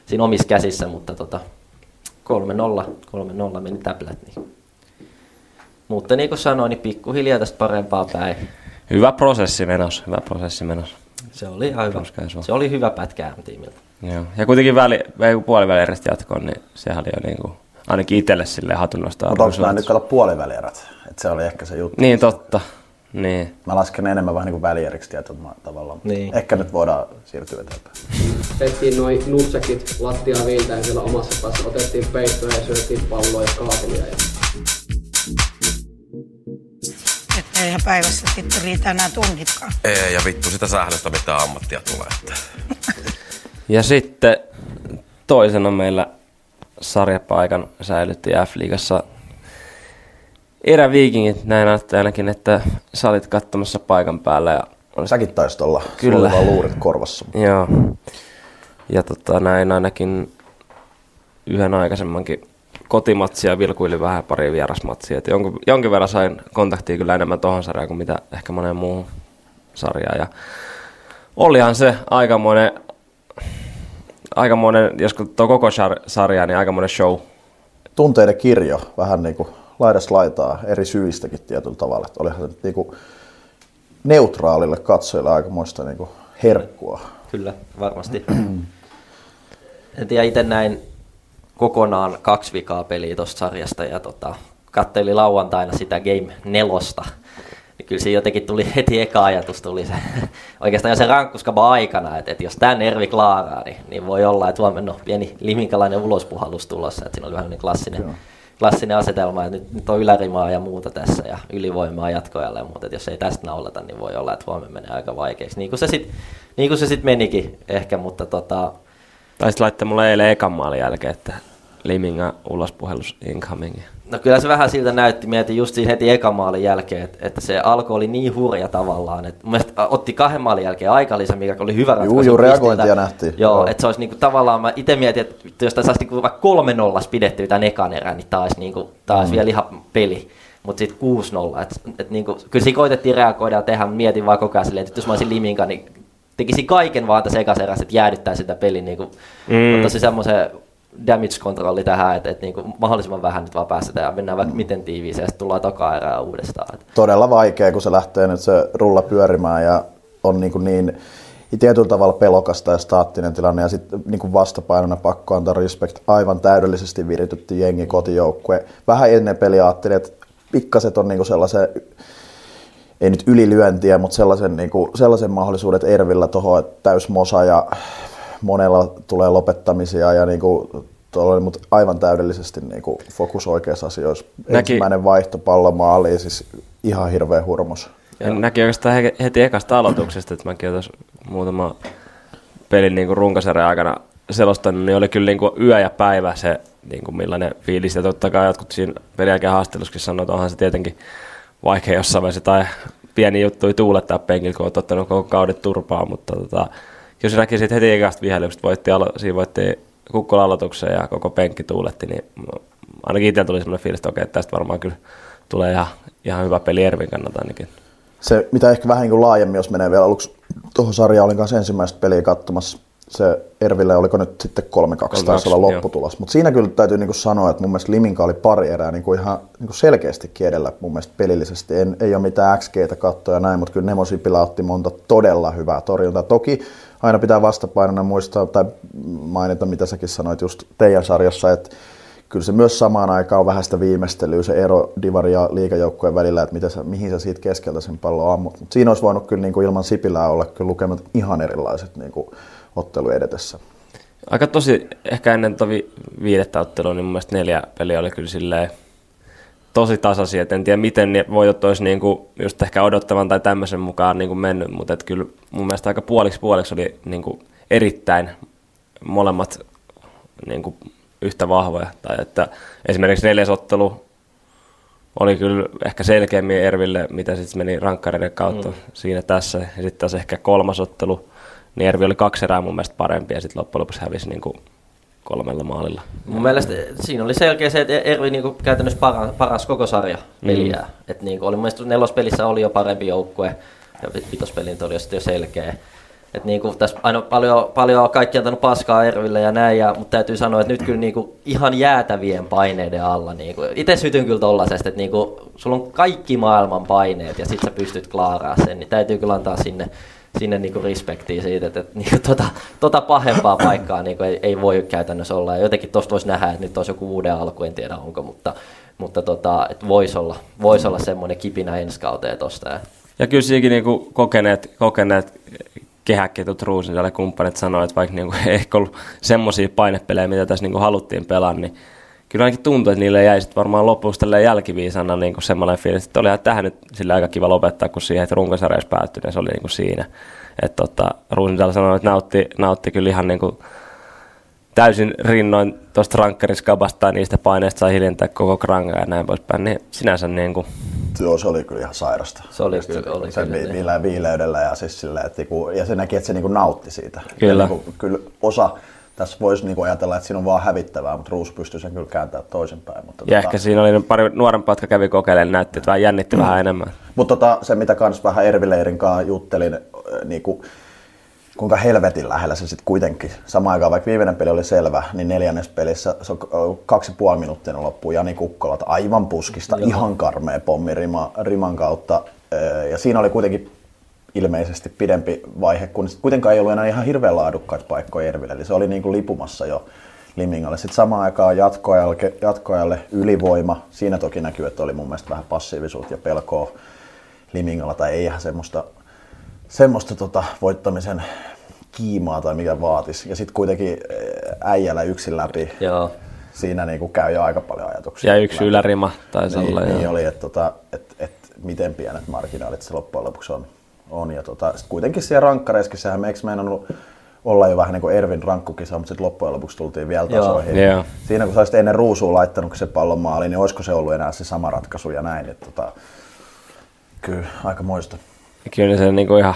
siinä omissa käsissä, mutta tota, kolme nolla meni täplät. Niin. Mutta niin kuin sanoin, niin pikkuhiljaa tästä parempaa päin. Hyvä prosessi menossa, hyvä prosessi menossa. Se oli ihan hyvä. Se oli hyvä pätkä M-tiimiltä. Joo. Ja kuitenkin väli, puolivälierät jatkoon, niin sehän oli jo niin kuin, ainakin itselle silleen hatunnostaa. Mutta onko nämä nyt kato puolivälierät? Että se oli ehkä se juttu. Niin totta. Niin. Mä lasken enemmän vähän niin kuin välieriksi tietyllä tavalla, niin. Ehkä nyt voidaan siirtyä eteenpäin. Tehtiin noin nutsekit lattiaa viiltäen siellä omassa päässä, otettiin peittoja ja syötiin palloa ja kaapelia. Että eihän päivässä sitten riitä enää tunnitkaan. Ei, ja vittu sitä sählöstä mitä ammattia tulee. Että. Ja sitten toisena meillä sarjapaikan säilytti F-liigassa ErVille, näin ainakin, että sä olit katsomassa paikan päällä. Ja olis... Säkin taisit olla. Kyllä. Sulla oli vaan luurit korvassa. Joo. Ja tota, näin ainakin yhden aikaisemmankin kotimatsia vilkuili vähän pari vierasmatsia. Et jonkun, jonkin verran sain kontaktia kyllä enemmän tohon sarjaan kuin mitä ehkä moneen muuhun sarjaan. Ja olihan se aikamoinen, aikamoinen jos tuo koko sarja, niin aikamoinen show. Tunteiden kirjo, vähän niin kuin laidasta laitaa eri syistäkin tietyllä tavalla. Että olihan se nyt niinku neutraalille katsojille aikamoista niinku herkkua. Kyllä, varmasti. En tiedä, itse näin kokonaan kaksi vikaa peliä tuosta sarjasta ja tota, katselin lauantaina sitä game nelosta. Niin kyllä siinä jotenkin tuli heti eka ajatus, tuli se, oikeastaan jo se rankkuskaba aikana, että, että jos tämän ErVille klaaraa, niin, niin voi olla, että huomenna on pieni liminkalainen ulospuhallus tulossa. Että siinä oli vähän niin klassinen. Joo. Klassinen asetelma, että nyt on ylärimaa ja muuta tässä ja ylivoimaa jatkoajalle ja muuta, että jos ei tästä naulata, niin voi olla, että huomenna menee aika vaikeaksi. Niin kuin se sitten niin sit menikin ehkä, mutta tota... Taisit laittaa mulle eilen ekan maalin jälkeen, että Liminga ulospuhellus incoming. No kyllä se vähän siltä näytti, mietin just siinä heti ekan maalin jälkeen, että, että se alko oli niin hurja tavallaan, että mun mielestä otti kahden maalin jälkeen aikalisä, mikä oli hyvä ratkaisu. Juu, juu, reagointia nähtiin. Joo, joo. Että se olisi niinku tavallaan, mä ite mietin, että jos tässä olisi niinku vaikka kolme nollas pidetty tämän ekan erään, niin taas niinku, mm. vielä ihan peli. Mutta sitten kuusi nolla, että et niinku, kyllä siinä koitettiin reagoida ja tehdä, mutta mietin vaan koko ajan silleen, että jos mä olisin Liminka, niin tekisin kaiken vaan tässä ekas erässä, että jäädyttää sitä pelin, niinku, mm. ottaisi semmoisen... damage-kontrolli tähän, että et niinku mahdollisimman vähän nyt vaan päästetään ja mennään vaikka miten tiiviiseen ja sitten tullaan toka erää uudestaan. Todella vaikea, kun se lähtee nyt se rulla pyörimään ja on niinku niin tietyllä tavalla pelokasta ja staattinen tilanne ja sitten niinku vastapainona pakko antaa respect. Aivan täydellisesti viritytti jengi kotijoukkue. Vähän ennen peliä ajattelin, että pikkaset on niinku sellaisen, ei nyt ylilyöntiä, mutta sellaisen, niinku, sellaisen mahdollisuudet ErVillä tuohon, että täys mosa ja monella tulee lopettamisia ja niinku tollainen, mutta aivan täydellisesti niinku fokus oikeassa asioissa. Näki... Ensimmäinen vaihtopallomaali, siis ihan hirveä hurmos. Näki oikeastaan heti ekasta aloituksesta, että mäkin tuossa muutama pelin niinku runkosarjan aikana selostanut, niin oli kyllä niinku yö ja päivä se niinku millainen fiilis. Ja totta kai jotkut siinä pelin jälkeen haastattelussakin sanoi, että onhan se tietenkin vaikea jossain vaiheessa tai pieni juttu ei tuulettaa penkillä, kun olet ottanut koko kaudet turpaa, mutta tota... Jos se näki heti ekasta vihellykset, voitti, siinä voitti Kukkola aloituksen ja koko penkki tuuletti, niin ainakin itsellä tuli sellainen fiilis, että okei, tästä varmaan kyllä tulee ihan, ihan hyvä peli ErVille kannalta ainakin. Se, mitä ehkä vähän niin kuin laajemmin, jos menee vielä aluksi tuohon sarjaan, olin kanssa ensimmäistä peliä katsomassa, se ErVille, oliko nyt sitten kolme kaksi taisi olla lopputulos. Mutta siinä kyllä täytyy niin kuin sanoa, että mun mielestä Liminka oli pari erää niin kuin ihan niin kuin selkeästikin edellä mun mielestä pelillisesti. En, ei ole mitään X G:tä kattoja näin, mutta kyllä Nemo Sipilä otti monta todella hyvää torjuntaa. Toki aina pitää vastapainona muistaa tai mainita, mitä säkin sanoit just teidän sarjassa, että kyllä se myös samaan aikaan on vähän sitä viimeistelyä, se ero Divari ja liigajoukkojen välillä, että mitä sä, mihin sä siitä keskeltä sen pallon ammut. Mutta siinä olisi voinut kyllä niin kuin ilman Sipilää olla kyllä lukemat ihan erilaiset niin kuin ottelu edetessä. Aika tosi, ehkä ennen vi- viidettä ottelua, niin mun mielestä neljä peliä oli kyllä silleen tosi tasaisia, että en tiedä miten ne voitot olisi niinku just ehkä odottavan tai tämmöisen mukaan niinku mennyt, mutta kyllä mun mielestä aika puoliksi puoliksi oli niinku erittäin molemmat niinku yhtä vahvoja. Tai että esimerkiksi neljäs ottelu oli kyllä ehkä selkeämmin ErVille, mitä sitten meni rankkareiden kautta mm. siinä tässä. Ja sitten taas ehkä kolmas ottelu, niin ErVille oli kaksi erää mun mielestä parempi ja sitten loppujen lopuksi hävisi niinku kolmella maalilla. Mun mielestä siinä oli selkeä se, että ErVille niinku käytännössä paras, paras koko sarja peliä. Mm. Et niinku oli, mun mielestä nelospelissä oli jo parempi joukkue ja vitospeli oli jo selkeä. Että niinku tässä aina paljon, paljon kaikki antanut paskaa ErVille ja näin, ja, mutta täytyy sanoa, että nyt kyllä niinku ihan jäätävien paineiden alla. Niinku, itse sytyn kyllä tollasesta, että niinku, sulla on kaikki maailman paineet ja sit sä pystyt klaaraa sen, niin täytyy kyllä antaa sinne, sinne niinku respektiä siitä, että, että niinku tota, tota pahempaa paikkaa niinku ei, ei voi käytännössä olla. Ja jotenkin tuosta voisi nähdä, että nyt olisi joku uuden alku, en tiedä onko, mutta, mutta tota, voisi olla, vois olla semmoinen kipinä ensi kauteen tuosta. Ja kyllä siinäkin niinku kokeneet, kokeneet kehäketut Ruusindalle kumppanit sanoivat, että vaikka niinku ei ehkä ollut semmoisia painepelejä, mitä tässä niinku haluttiin pelaa, niin kyllä ainakin tuntui, että niille jäi sitten varmaan lopuksi tälleen jälkiviisana niinku semmoinen fiilis, että olihan tähän nyt sillä aika kiva lopettaa, kun siihen, että runkosarjassa päättyi, niin se oli niinku siinä. Että tota, Ruusindalle sanoi, että nautti, nautti kyllä ihan niinku täysin rinnoin tuosta rankkariskabasta, niistä paineista sai hiljentää koko krankaa ja näin poispäin, niin sinänsä niinku... Joo, se oli kyllä ihan sairasta. Se oli kyllä, se, oli sen kyllä. Viileä, viileydellä ja, siis sillä, että, ja se näki, että se niin kuin nautti siitä. Kyllä. Niin kuin, kyllä osa, tässä voisi niin kuin ajatella, että siinä on vaan hävittävää, mutta Ruus pystyy sen kyllä kääntämään toisinpäin. Mutta ja tota... ehkä siinä oli pari nuorempaa, jotka kävi kokeilemaan, näytti, että vähän jännitti mm. vähän enemmän. Mutta tota, se, mitä kans vähän ErVileirin kanssa juttelin, niin kuin, kuinka helvetin lähellä se sitten kuitenkin. Samaan aikaan, vaikka viimeinen peli oli selvä, niin neljännes pelissä se on kaksi ja puoli minuuttia loppuu Jani Kukkola aivan puskista, Joo. ihan karmea pommi rima, riman kautta. Ja siinä oli kuitenkin ilmeisesti pidempi vaihe, kun kuitenkaan ei ollut enää ihan hirveän laadukkaita paikkoja ErVille. Eli se oli niin kuin lipumassa jo Limingalle. Sitten samaan aikaan jatkoajalle, jatkoajalle ylivoima. Siinä toki näkyy, että oli mun mielestä vähän passiivisuutta ja pelkoa Limingalla, tai eihän semmoista... semmoista tota, voittamisen kiimaa tai mikä vaatisi. Ja sitten kuitenkin Äijälä yksin läpi. Joo. Siinä niinku käy jo aika paljon ajatuksia. Ja yksi ylärima taisi olla. Niin, niin oli, että tota, et, et, miten pienet marginaalit se loppujen lopuksi on. on. Ja tota, sit kuitenkin siellä rankkareiskissähän me eikö meinannut olla jo vähän niin kuin ErVin rankkukisa, mutta sitten loppujen lopuksi tultiin vielä tasoihin. Joo. Siinä kun sä olisit ennen Ruusuun laittanut se pallon maaliin, niin olisiko se ollut enää se sama ratkaisu ja näin. Et, tota, kyllä, aika moista. Kyllä se niinku ihan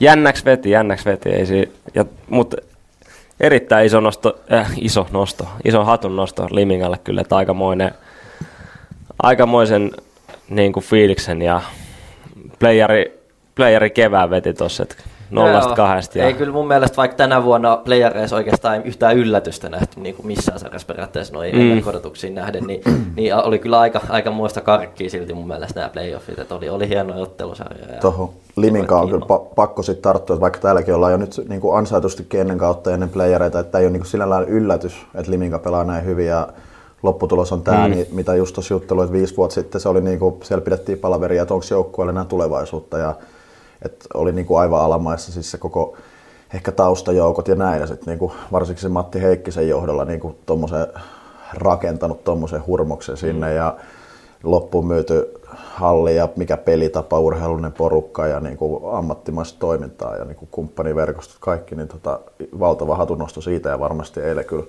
jännäksi veti, jännäksi veti, ei si- ja, mutta erittäin iso nosto, äh, iso nosto, iso hatun nosto Limingalle kyllä, että aikamoinen, aikamoisen niinku fiiliksen ja playeri, playeri kevään veti tossa, että nollasta kahdesta. Ja... Ei kyllä mun mielestä vaikka tänä vuonna playereissa oikeastaan yhtään yllätystä nähty niin kuin missään sarjassa periaatteessa noin mm. odotuksiin nähden, niin, niin oli kyllä aika, aika muista karkkia silti mun mielestä nämä playoffit, että oli, oli hienoja ottelusarjoja. Tuohon Liminkaan on kyllä pa- pakko sitten tarttua, että vaikka täälläkin ollaan jo nyt niin kuin ansaitustikin ennen kautta ennen playereita, että tämä ei ole niin kuin sillä lailla yllätys, että Liminka pelaa näin hyvin ja lopputulos on tämä, mm. niin, mitä just tuossa juttelu, että viisi vuotta sitten se oli niin kuin, siellä pidettiin palaveria, että onko joukkueella enää tulevaisuutta ja että oli niinku aivan alamaissa siis se koko ehkä taustajoukot ja näin. Ja sit niinku, varsinkin se Matti Heikkisen johdolla niinku tommosen rakentanut tommosen hurmoksen sinne ja loppuun myyty halli ja mikä pelitapa, urheilullinen porukka ja niinku ammattimaista toimintaa ja niinku kumppaniverkostot kaikki. Niin tota, valtava hatunnosto siitä ja varmasti eilen kyllä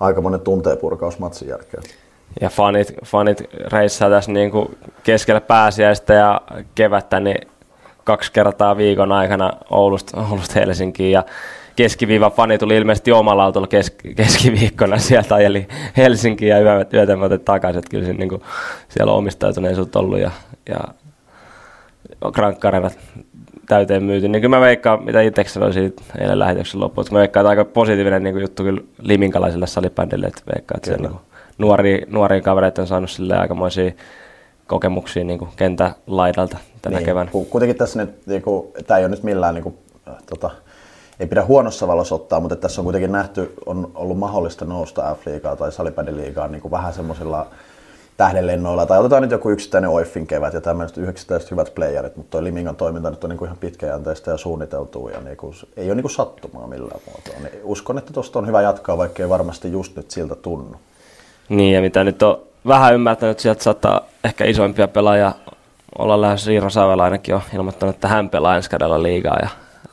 aikamoinen tunteenpurkaus matsin jälkeen. Ja fanit, fanit reissää tässä niinku keskellä pääsiäistä ja kevättä, niin kaksi kertaa viikon aikana Oulusta, Oulusta Helsinkiin ja keskiviiva fani tuli ilmeisesti omalla autolla keski, keskiviikkona sieltä ajeli Helsinkiin ja yötä me otettiin takaisin, että kyllä siinä, niin kuin, siellä on omistautuneisuutta ollut ja, ja krankkareenat täyteen myyty. Niin kyllä mä veikkaan, mitä itseksi sanoin siitä eilen lähetyksen loppuun, että mä veikkaan, että aika positiivinen niin kuin juttu kyllä Liminkalaiselle salibändille, että veikkaan, että siellä, niin nuori, nuoria kavereita on saanut silleen aikamoisia kokemuksia niin kuin kentän laidalta tänä niin, keväänä. Kuitenkin tässä nyt, niin kuin, tämä ei ole nyt millään, niin kuin, tota, ei pidä huonossa valossa ottaa, mutta tässä on kuitenkin nähty, on ollut mahdollista nousta F-liigaa tai salibändiliigaa niin kuin vähän semmoisilla tähdenlennoilla. Tai otetaan nyt joku yksittäinen OIFin kevät ja tämmöiset yksittäiset hyvät playerit, mutta tuo Limingan toiminta nyt on niin kuin ihan pitkäjänteistä ja suunniteltua. Ja niin kuin, ei ole niin kuin sattumaa millään muotoa. Niin uskon, että tuosta on hyvä jatkaa, vaikka ei varmasti just nyt siltä tunnu. Niin ja mitä nyt on vähän ymmärtänyt, että sieltä saattaa ehkä isoimpia pelaajia olla lähes. Iiro Savela ainakin on ilmoittanut, että hän pelaa ensi kädellä liigaa ja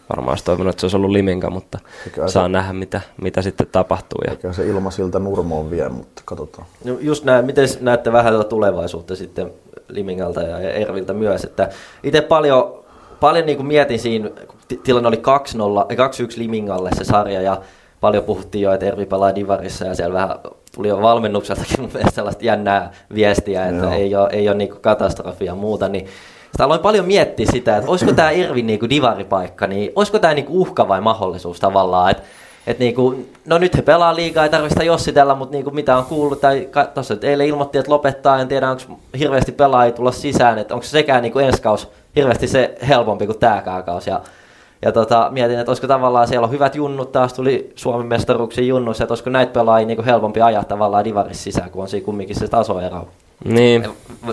varmaan olisi toivonut, että se olisi ollut Liminka, mutta eikä saa se... nähdä, mitä, mitä sitten tapahtuu. Ja... Eikä se ilma siltä Nurmoon vie, mutta katsotaan. No just näin, miten näette vähän tätä tulevaisuutta sitten Limingalta ja ErViltä myös, että itse paljon, paljon niin kuin mietin siinä, kun tilanne oli kaksi nolla, kaksi yksi Limingalle se sarja ja paljon puhuttiin jo, että ErVi pelaa Divarissa ja siellä vähän tuli jo valmennukseltakin mun mielestä sellaista jännää viestiä, että Joo. ei ole, ei ole niin kuin katastrofia ja muuta, niin aloin paljon miettiä sitä, että olisiko tämä Ervin niinku divaripaikka, niin olisiko tämä niinku uhka vai mahdollisuus tavallaan, että et niinku, no nyt he pelaa liigaa, ei tarvitse sitä jossitella, mutta niinku mitä on kuullut, tai tuossa nyt eilen ilmoitti, että lopettaa, en tiedä onko hirveästi pelaajia tulla sisään, että onko se sekään niinku ensi kaus hirveästi se helpompi kuin tääkään kaus, ja Ja tota, mietin, että olisiko tavallaan siellä on hyvät junnut, taas tuli Suomen mestaruuksien junnuissa, että olisiko näitä pelaajia niin helpompi ajaa tavallaan divarissa sisään, kun on siinä kumminkin se tasoero niin.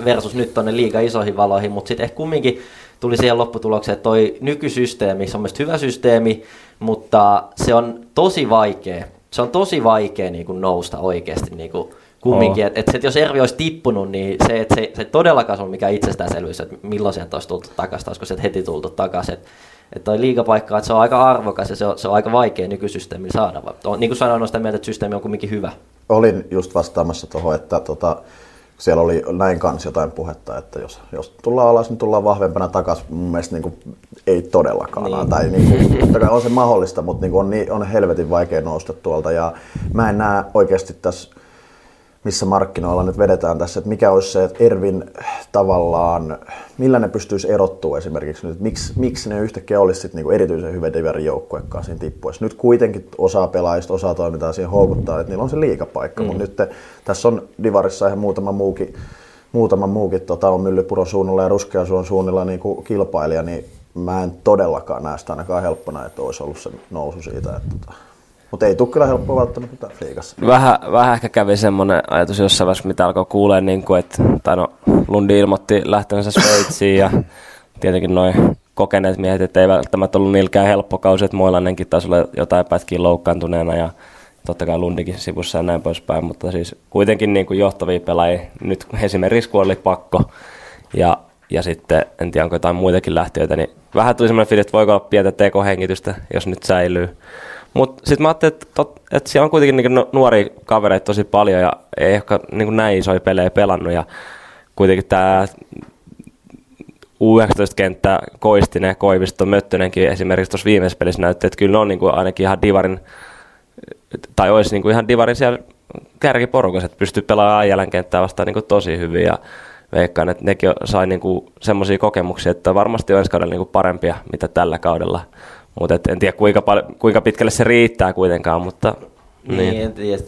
Versus nyt tonne liiga isoihin valoihin, mutta sitten ehkä kumminkin tuli siihen lopputulokseen, että toi nykysysteemi, se on mielestäni hyvä systeemi, mutta se on tosi vaikea, se on tosi vaikea niin kuin nousta oikeasti niin kuin kumminkin, oh. että et, et jos ErVille olisi tippunut, niin se, et se, se ei todellakaan ole mikään itsestäänselvyys, että milloin sieltä olisi tultu takaisin, olisiko sieltä heti tultu takaisin. Että toi liigapaikka, että se on aika arvokas ja se on, se on aika vaikea nykysysteemillä saada. Niin kuin sanoin, on sitä mieltä, että systeemi on kumminkin hyvä. Olin just vastaamassa tuohon, että tota, siellä oli näin kanssa jotain puhetta, että jos, jos tullaan alas, niin tullaan vahvempana takaisin. Mun mielestä niin kuin, ei todellakaan. Niin. Tai niin kuin, on se mahdollista, mutta niin kuin on, niin, on helvetin vaikea nousta tuolta. Ja mä en näe oikeasti tässä, missä markkinoilla nyt vedetään tässä, että mikä olisi se, että ErVin tavallaan, millä ne pystyisi erottua esimerkiksi nyt, miksi, miksi ne yhtäkkiä olisi sitten niinku erityisen hyvä divari joukkuekaan siinä tippuessa. Nyt kuitenkin osaa pelaajista, osaa toimintaa siihen houkuttaa, että niillä on se liigapaikka, mm. mutta nyt te, tässä on divarissa ihan muutama muukin, muutama muukin tota, on Myllypuron suunnilla ja Ruskeasuon suunnilla niinku kilpailija, niin mä en todellakaan näe sitä ainakaan helppona, että olisi ollut se nousu siitä, että mutta ei tule kyllä helppoa välttämättä liigassa. Vähän, vähän ehkä kävi semmoinen ajatus jossain vaiheessa, mitä alkoi kuulee, niin että tai no, Lundi ilmoitti lähtemänsä Sveitsiin ja tietenkin noin kokeneet miehet, että ei välttämättä ollut niilläkään helppo kausi, että Moilanenkin taisi olla jotain pätkiä loukkaantuneena ja totta kai Lundikin sivussa ja näin poispäin, mutta siis kuitenkin niin kuin johtavia pelaajia, nyt esimerkiksi kun oli pakko ja, ja sitten en tiedä onko jotain muitakin lähtiöitä, niin vähän tuli semmoinen fiilis, että voiko olla pientä tekohengitystä, jos nyt säilyy. Mutta sitten mä ajattelin, että, tot, että siellä on kuitenkin niinku nuoria kavereita tosi paljon ja ei ehkä niinku näin isoja pelejä pelannut. Ja kuitenkin tämä U yhdeksäntoista-kenttä Koistinen, Koivisto, Möttönenkin esimerkiksi tuossa viimeisessä pelissä näytti, että kyllä ne on niinku ainakin ihan divarin, tai olisi niinku ihan divarin siellä kärkiporukassa, että pystyy pelaamaan Äijälän kenttää vastaan niinku tosi hyvin. Ja veikkaan, että nekin sai niinku semmoisia kokemuksia, että varmasti on ensi kaudella niinku parempia, mitä tällä kaudella. Mutta en tiedä kuinka, pal- kuinka pitkälle se riittää kuitenkaan, mutta... Niin, niin en tiedä.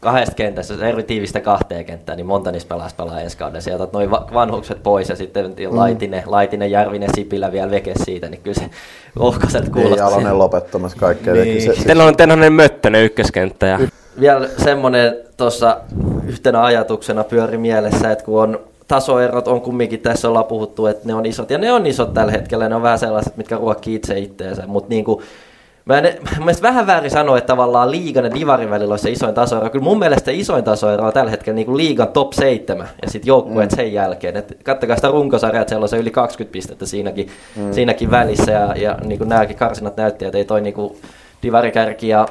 Kahdesta kentästä, jos eri tiivistä kahteen kenttään, niin monta niissä pelaa pelaa ensi kauden. Sieltä otat noin vanhukset pois ja sitten mm. Laitinen, Laitinen, Järvinen, Sipilä vielä veke siitä, niin kyllä se ohkaiselta kuulostaa. Ei Alonen lopettamassa kaikkea. Niin. Se, siis... on Tenhonen Möttönen ykköskenttä. Ja... Vielä semmoinen tuossa yhtenä ajatuksena pyöri mielessä, että kun on... Tasoerot on kumminkin, tässä ollaan puhuttu, että ne on isot, ja ne on isot tällä hetkellä, ne on vähän sellaiset, mitkä ruokkii itse itteensä, mutta niin kuin, mä en, mä mielestäni vähän väärin sanoa, että tavallaan liigan ja divarin välillä on se isoin tasoero, kyllä mun mielestä isoin tasoero on tällä hetkellä niin kuin liigan top seitsemän, ja sitten joukkueet mm. sen jälkeen, että katsokaa sitä runkosarjaa, että siellä on se yli kaksikymmentä pistettä siinäkin, mm. siinäkin välissä, ja, ja niin kuin nämäkin karsinat näytti, että ei toi niin kuin divarikärki ja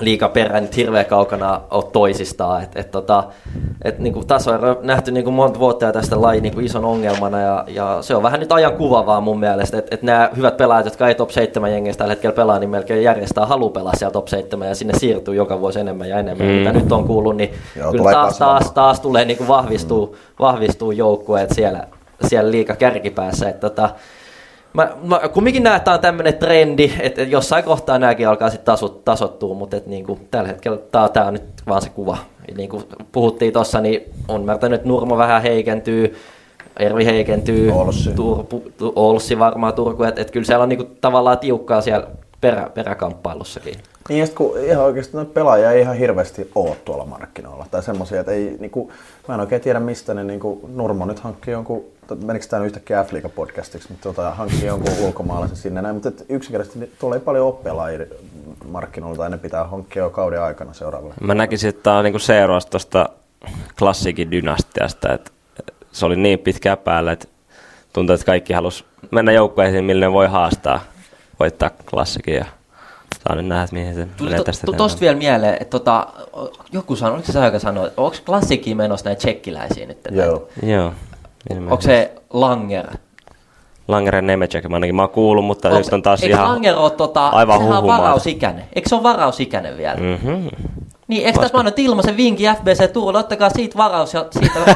liiga perä nyt hirveän kaukana ole toisistaan. Et, et, tota, et, niinku, tasoero on nähty niinku, monta vuotta ja tästä laji niinku, ison ongelmana ja, ja se on vähän nyt ajan kuva vaan mun mielestä, että et nämä hyvät pelaajat, jotka ei top seitsemän jengeistä tällä hetkellä pelaa, niin melkein järjestää halu pelaa siellä top seitsemän ja sinne siirtyy joka vuosi enemmän ja enemmän. Mm. Mitä nyt on kuullut, niin joo, kyllä tulee taas, taas, taas tulee niinku, vahvistuu, mm. vahvistuu joukkueet siellä, siellä liiga kärkipäässä. Et, tota, Mä, mä kumminkin näen, että tämä on tämmöinen trendi, että jossain kohtaa nämäkin alkaa sitten tasottua, mutta niinku, tällä hetkellä tämä on nyt vaan se kuva. Niin kuin puhuttiin tuossa, niin on ymmärtänyt, että Nurmo vähän heikentyy, ErVi heikentyy, Oulussi varmaan Turku, että et kyllä siellä on niinku, tavallaan tiukkaa siellä perä, peräkamppailussakin. Niin ja sitten kun ihan oikeasti noita pelaajia ei ihan hirveästi ole tuolla markkinoilla tai semmoisia, että ei niinku, mä en oikein tiedä mistä ne niinku, Nurmo nyt hankkii jonkun. Menikö tämä yhtäkkiä F-liiga podcastiksi, mutta tota, hankkii jonkun ulkomaalaisen sinne näin, mutta yksinkertaisesti tuolla ei paljon ole pelaajia markkinoilla tai ne pitää hankkia jo kauden aikana seuraavalle. Mä näkisin, että tämä on niinku seuraus tuosta klassikin dynastiasta, että se oli niin pitkään päällä, että tuntuu, että kaikki halusi mennä joukkueisiin, millä ne voi haastaa, voittaa klassikin ja saa nyt nähdä, mihin se tuli menee to, tästä. Tuli tuosta vielä mieleen, että tota, joku sanoi, oliko se aika sanoa, että onko klassikin menossa näitä tsekkiläisiä nyt? Joo. Joo. Onko se Langer? Langer ja Nemecek, mä ainakin mä oon kuullut, mutta on, just on taas ihan, tota, aivan huhumaa. Eikö Langer ole varausikäinen? Eikö se ole varausikäinen vielä? Mm-hmm. Niin, eikö tässä mä annut ilmaisen vinkin F B C Turun, ottakaa siitä varaus ja siitä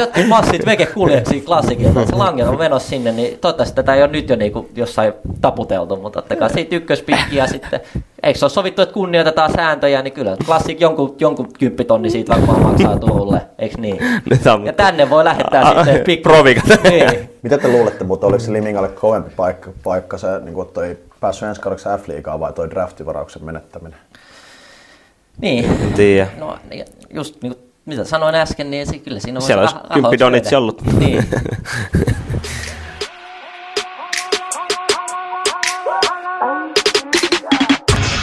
jotkut massit veke kuljeksiin klassikilta, se Langer on menossa sinne, niin toivottavasti tätä ei ole nyt jo niinku jossain taputeltu, mutta ottakaa siitä ykköspikkiä sitten, eikö se ole sovittu, että kunnioitetaan sääntöjä, niin kyllä klassik jonkun, jonkun kymppitonni siitä varmaan maksaa Turulle, eikö niin? Ja tänne voi lähettää sitten pikku. Niin. Mitä te luulette, mutta oliko se Limingalle kovempi paikka, paikka se, niin kuin toi päässyt ensi kaudeksi F-liigaan vai toi draftivarauksen menettäminen? Niin, no, just niin kuin, mitä sanoin äsken, niin se, kyllä siinä on siellä olisi kymppidonitsi ollut. Niin.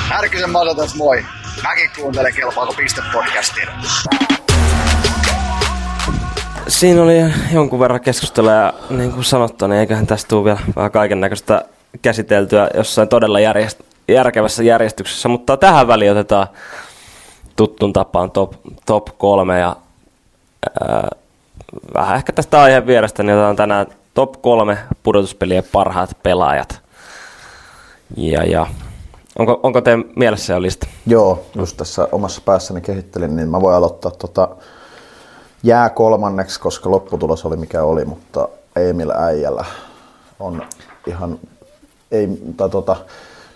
Härkysen Masa tässä moi. Mäkin kuuntelen Kelpaako piste -podcastia. Siinä oli jonkun verran keskustelua ja niin kuin sanottu, niin eiköhän tästä tule vielä vähän kaiken näköistä käsiteltyä jossain todella järjest- järkevässä järjestyksessä, mutta tähän väliin otetaan tuttuun tapaan top, top kolme ja ää, vähän ehkä tästä aiheen vierestä, niin otetaan tänään top kolme pudotuspelien parhaat pelaajat. Ja, ja. Onko, onko teidän mielessä jo lista? Joo, just tässä omassa päässäni kehittelin, niin mä voin aloittaa tota jää kolmanneksi, koska lopputulos oli mikä oli, mutta Emil Äijälä on ihan, ei, tai tota,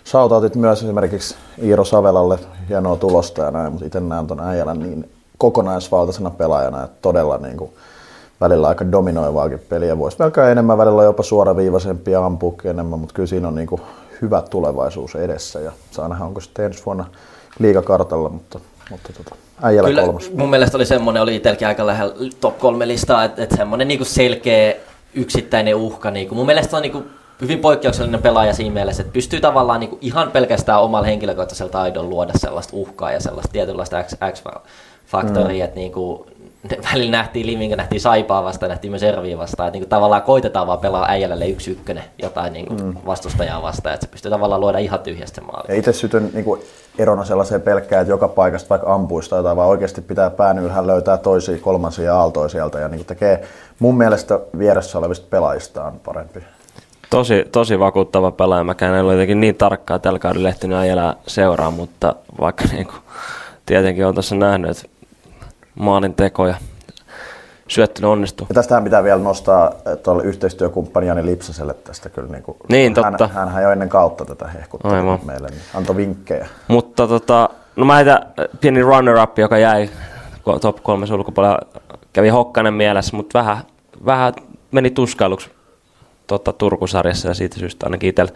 shoutoutit myös esimerkiksi Iiro Savelalle, hienoa tulosta ja näin, mutta itse näen tuon Äijälän niin kokonaisvaltaisena pelaajana, että todella niin kuin välillä aika dominoivaakin peliä. Voisi melkein enemmän, välillä jopa suoraviivaisempi ja ampuukin enemmän, mutta kyllä siinä on niin kuin hyvä tulevaisuus edessä ja saa nähdä, onko sitten ensi vuonna liigakartalla, mutta, mutta tota, Äijälä kyllä kolmas. Mun mielestä oli semmoinen, oli itselläkin aika lähellä top kolme listaa, että, että semmoinen niin kuin selkeä yksittäinen uhka. Niin kuin mun mielestä on niin kuin hyvin poikkeuksellinen pelaaja siinä mielessä, että pystyy tavallaan niin kuin ihan pelkästään omalla henkilökohtaisella taidolla luoda sellaista uhkaa ja sellaista tietynlaista X-faktoria, mm. että niin kuin välillä nähtiin Liminka, nähtiin Saipaa vastaan, nähtiin myös ErVille vastaan, että niin kuin tavallaan koitetaan vaan pelaa Äijälälle yksi ykkönen jotain niin kuin mm. vastustajaa vastaan, että se pystyy tavallaan luoda ihan tyhjästä maali. Ja itse sytyn niin kuin erona sellaiseen pelkkään, että joka paikasta vaikka ampuista jotain, vaan oikeasti pitää pään ylhään löytää toisia kolmansia aaltoja sieltä ja niin kuin tekee mun mielestä vieressä olevista pelaajistaan parempi. Tosi, tosi vakuuttava pelaaja. Mäkään en ole jotenkin niin tarkkaa tällä kaudella lehtinyt Äijälää seuraa, mutta vaikka niin kuin, tietenkin olen tässä nähnyt, että maalin teko ja syöttely onnistuu. Ja tästähän pitää vielä nostaa tuolle yhteistyökumppani Jani Lipsaselle tästä kyllä. Niin, kuin, niin hän, totta. Hänhän jo ennen kautta tätä hehkuttaa aivan meille, niin antoi vinkkejä. Mutta tota, no mä heitän pieni runner-up, joka jäi top kolme ulkopuolella. Kävi Hokkanen mielessä, mutta vähän, vähän meni tuskailuksi Totta, Turku-sarjassa ja siitä syystä ainakin itsellä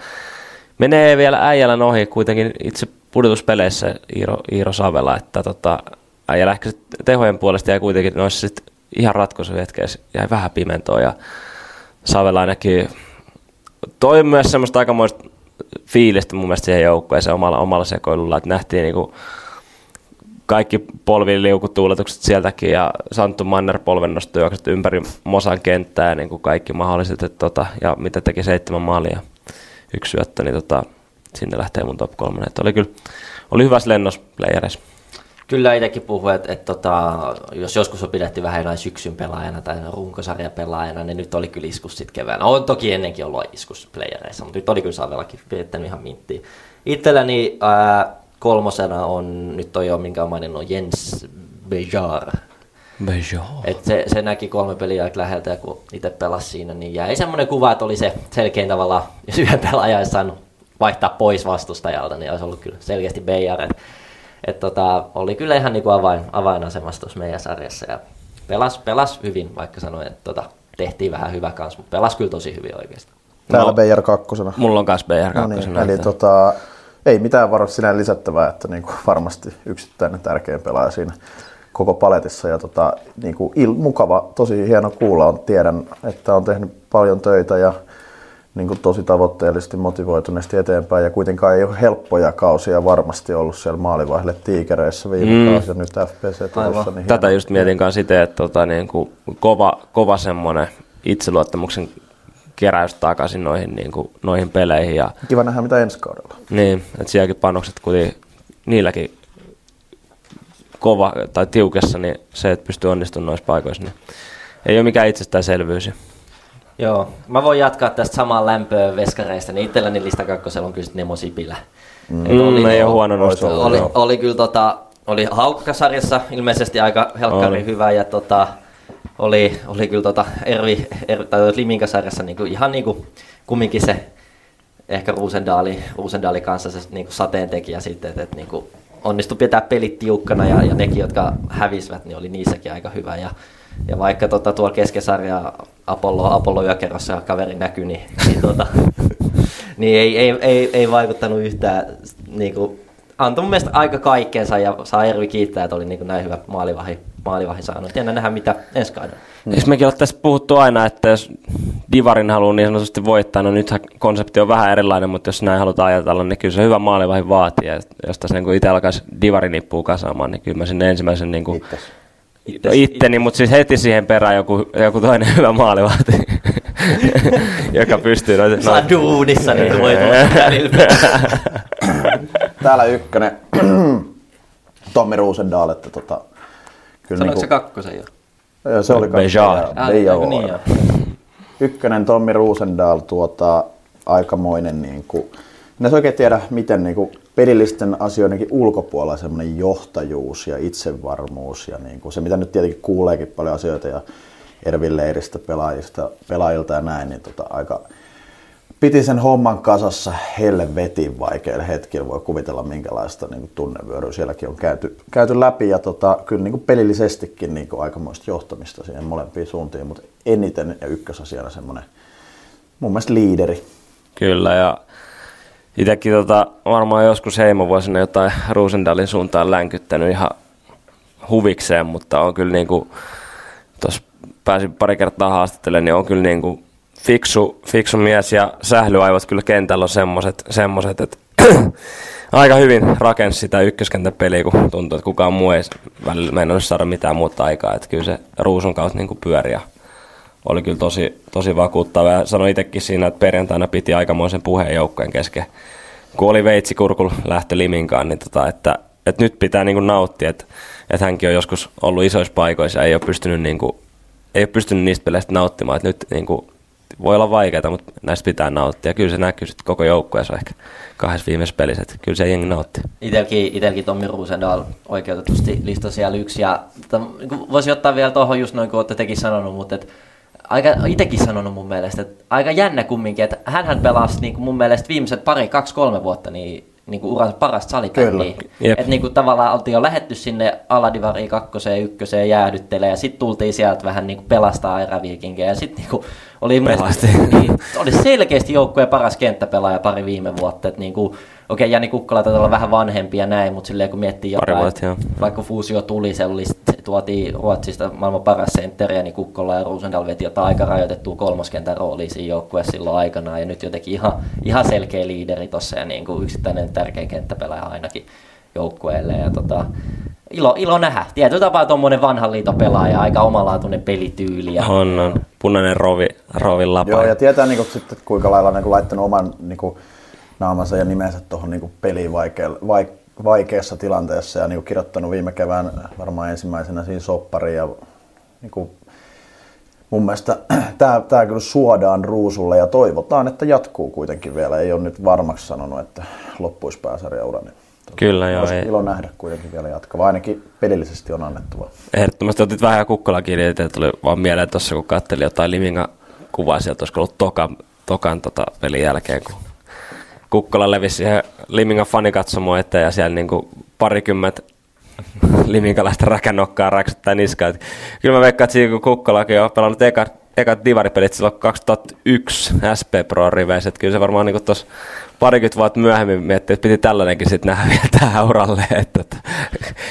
menee vielä Äijälän ohi kuitenkin itse pudotuspeleissä Iiro, Iiro Savela, että tota, Äijälä ehkä tehojen puolesta jäi kuitenkin noissa sit ihan ratkaisuhetkeissä jäi vähän pimentoon ja Savela ainakin toi myös semmoista aikamoista fiilistä mun mielestä siihen joukkueeseen omalla, omalla sekoilulla, että nähtiin niinku kaikki polvien liukutuuletukset sieltäkin ja Santtu Manner polvennosta juokset ympäri Mosan kenttää niin kuin kaikki mahdolliset, että tota, ja mitä teki seitsemän maalia yksi syöttö, niin tota, sinne lähtee mun top kolme. Että oli kyllä oli hyvä lennos playereissa. Kyllä itsekin puhuin, että, että, tota, jos joskus on pidetty vähän jonain syksyn pelaajana tai runkosarjan pelaajana, niin nyt oli kyllä iskus sitten keväänä. On toki ennenkin ollut iskus playereissa, mutta nyt oli kyllä Savelakin pidettänyt ihan minttiin. Itselläni ää, kolmosena on, nyt toi on minkä on maininnut, Jens Beijar. Beijar. Et se, se näki kolme peliä aika läheltä ja kun itse pelasi siinä, niin jäi semmoinen kuva, että oli se selkein tavallaan, jos yhden pelaajan olisi saanut vaihtaa pois vastustajalta, niin olisi ollut kyllä selkeästi Beijar. Et, et tota, oli kyllä ihan niinku avain, avainasemassa tuossa meidän sarjassa ja pelasi pelas hyvin, vaikka sanoin, että tota, tehtiin vähän hyvä kanssa, mutta pelasi kyllä tosi hyvin oikeasti. Täällä no, Beijar kakkosena. Mulla on myös Beijar kakkosena. No niin, eli tota... Ei mitään varmasti sinä lisättävää, että niin kuin varmasti yksittäinen tärkein pelaaja siinä koko paletissa. Ja tota, niin kuin il, mukava, tosi hieno kuulla on. Tiedän, että on tehnyt paljon töitä ja niin kuin tosi tavoitteellisesti motivoituneesti eteenpäin. Ja kuitenkaan ei ole helppoja kausia varmasti ollut siellä maalivahdelle tiikereissä viime kausia. Mm. Nyt F B C Turussa. Niin tätä just mietin kanssa itse, että tota, niin kuin kova, kova semmoinen itseluottamuksen keräys takaisin noihin, niin kuin, noihin peleihin. Ja kiva nähdä, mitä ensi kaudella. Niin, että sielläkin panokset, kun niilläkin kova tai tiukassa, niin se, että pystyy onnistumaan noissa paikoissa, niin ei ole mikään itsestäänselvyys. Joo, mä voin jatkaa tästä samaa lämpöä veskareista, niin itselläni lista kakkosella on kyllä Nemo Sipilä. Mm, oli, ei ole huono noista. Oli, oli, oli kyllä tota, oli haukkasarjassa ilmeisesti aika helkkari hyvä ja tota, oli, oli kyllä tota Ervi, er, tai Liminka-sarjassa niinku, ihan niinku kumminkin se ehkä Rusendahlin Rusendahlin kanssa se niinku sateentekijä sitten, että et, niinku, onnistui pitää pelit tiukkana ja, ja nekin, jotka hävisivät, niin oli niissäkin aika hyvä. Ja, ja vaikka tota, tuolla keskisarja Apollo, Apollo-yökerrossa kaveri näkyi, niin, niin, tuota, niin ei, ei, ei, ei vaikuttanut yhtään. Niin kuin, antoi mun mielestä aika kaikkeensa ja saa Ervi kiittää, että oli niin kuin näin hyvä maalivahi, maalivahi saanut. Jännä nähdä mitä ensi kaudella. Eikö mekin ole tässä puhuttu aina, että jos Divarin haluaa niin sanotusti voittaa, no nythän konsepti on vähän erilainen, mutta jos näin halutaan ajatella, niin kyllä se hyvä maalivahi vaatii. Ja jos tässä niin itse alkaisi Divarin nippua kasaamaan, niin kyllä mä sinne ensimmäisen niin kuin Ittas. Ittas. itteni, mutta siis heti siihen perään joku, joku toinen hyvä maalivahti, joka pystyy noita. Saa noita. Duunissa, niin voi Täällä ykkönen, Tommi Rusendahl, että tota... Sanoitko niin se kakkosen jo? Ja se oli Beijar. Beijar. Ykkönen Tommi Rusendahl tuota aikamoinen niinku. En oikein tiedä miten niinku pelillisten asioidenkin ulkopuolella semmoinen johtajuus ja itsevarmuus ja niinku se mitä nyt tietenkin kuuleekin paljon asioita ja ErVille leiristä pelaajista, pelaajilta ja näin niin tota aika piti sen homman kasassa helvetin vaikeilla hetkillä. Voi kuvitella minkälaista niinku tunnevyöryä sielläkin on käyty, käyty läpi ja tota, kyllä niinku pelillisestikin niinku aikamoista johtamista siihen molempiin suuntiin, mutta eniten ja ykkösasiana semmoinen mun mielestä liideri. Kyllä ja itsekin tota, varmaan joskus heimovuosina jotain Rusendahlin suuntaan länkyttänyt ihan huvikseen, mutta on kyllä niinku, tuossa pääsin pari kertaa haastattelemaan, niin on kyllä niinku Fiksu, fiksu mies ja sählyaivot kyllä kentällä on semmoset, semmoset että aika hyvin rakensi sitä ykköskentän peliä, kun tuntuu, että kukaan muu ei välillä meinannut saada mitään muuta aikaa. Että kyllä se Ruusun kautta niin pyöriä oli kyllä tosi, tosi vakuuttava. Ja sanoin itsekin siinä, että perjantaina piti aikamoisen puheen joukkojen kesken. Kun oli veitsikurkulla lähtö Liminkaan, niin tota, että, että nyt pitää niin kuin nauttia, että, että hänkin on joskus ollut isoissa paikoissa ja ei ole pystynyt, niin kuin, ei ole pystynyt niistä peleistä nauttimaan. Että nyt niin kuin, voi olla vaikeaa, mutta näistä pitää nauttia. Kyllä se näkyy sitten koko joukkueessa ehkä kahdessa viimeisessä pelissä. Kyllä se jengi nautti. Itelläkin, itelläkin Tommi Rusendahl oikeutetusti lista siellä yksi. Ja, niin voisi ottaa vielä tuohon just noin, kun olette tekin sanonut, mutta et, aika, itsekin sanonut mun mielestä, että aika jännä kumminkin, että hänhän pelasi niin mun mielestä viimeiset pari, kaksi, kolme vuotta niin, niin uransa parasta salibändiä. Että niin tavallaan oltiin jo lähetty sinne Aladivariin kakkoseen, ykköseen jäähdyttelemään ja sitten tultiin sieltä vähän niin pelastaa eräviikinkejä ja sitten niin oli, niin, oli selkeästi joukkueen paras kenttäpelaaja pari viime vuotta. Niin Okei, okay, Jani Kukkola taitaa olla vähän vanhempi ja näin, mutta silleen kun miettii jotain, vuotta, jo. Vaikka fuusio tuli, se, oli, se tuotiin Ruotsista maailman paras sentteriä, niin Kukkola ja Rusendahl veti jotain aika rajoitettua kolmoskentän roolia siinä joukkueessa silloin aikanaan. Ja nyt jotenkin ihan, ihan selkeä liideri tuossa ja niin kuin yksittäinen tärkeä kenttäpelaaja ainakin joukkueelle. Ja tota, Ilo, ilo nähdä. Tietyllä tapaa tuommoinen vanhan liiton pelaaja, aika omalaatuinen pelityyli. Ja... On, on. Punainen rovi, rovin lapa. Joo, ja tietää niin kuin, sitten, kuinka lailla niin kuin, laittanut oman niin kuin, naamansa ja nimensä tuohon niin peliin vaike- vaikeassa tilanteessa. Ja niin kuin, kirjoittanut viime kevään varmaan ensimmäisenä siinä soppariin. Ja, niin kuin, mun mielestä tämä, tämä kyllä suodaan Ruusulle ja toivotaan, että jatkuu kuitenkin vielä. Ei ole nyt varmaksi sanonut, että loppuisi pääsarjaura. Niin... Kyllä joo. Olisi ilo nähdä kuitenkin vielä jatkava, ainakin pelillisesti on annettavaa. Ehdottomasti otit vähän Kukkolakin, niin ettei tuli vaan mieleen tuossa, kun katselin jotain Limingan kuvaa sieltä, olisiko ollut Tokan, tokan tota pelin jälkeen, kun Kukkola levisi siihen Limingan fanikatsomoon eteen ja siellä niin kuin parikymmentä liminkäläistä räkänokkaa räksyttää niskaa. Kyllä mä veikkaan, että siinä kun Kukkolakin on pelannut ekat, ekat divaripelit silloin kaksituhattayksi S P Pro riveissä, että kyllä se varmaan niin tuossa... Parikymmentä vuotta myöhemmin miettii, että piti tällainenkin sitten nähdä vielä tähän uralle. Että...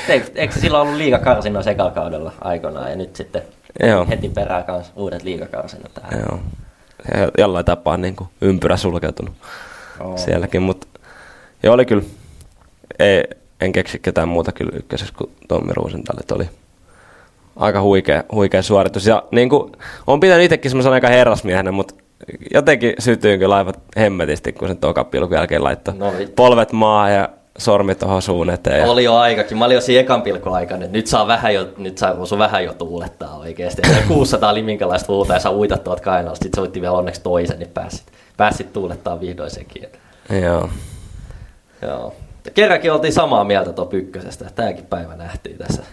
Eikö, eikö sillä ollut liigakarsinnoissa ekalla kaudella aikoinaan ja nyt sitten Joo. heti perään kanssa uudet liigakarsinnot tähän? Joo. Jollain tapaa niin kuin ympyrä sulkeutunut oh. sielläkin, mutta joo oli kyllä, ei, en keksi ketään muuta kyllä ykkösessä kuin Tommi Rusendahl, oli aika huikea, huikea suoritus ja niin kuin on pitänyt itsekin semmoisen aika herrasmiehenä, mutta jotenkin sytyin kyllä aivan hemmetisti, kun sen toka pilkun jälkeen laittoi no, polvet maahan ja sormi tuohon suun eteen. Oli jo aikakin. Mä olin jo siinä ekan pilkun aikana. Nyt saa vähän jo, nyt saa Ruusu vähän jo tuulettaa oikeasti. kuusisataa liminkälaista huuta ja saa uita tuolta kainalasta. Sitten soitti vielä onneksi toisen, niin pääsit, pääsit tuulettaa vihdoin sekin. Joo. Joo. Kerrankin oltiin samaa mieltä top ykkösestä. Tämäkin päivä nähtiin tässä.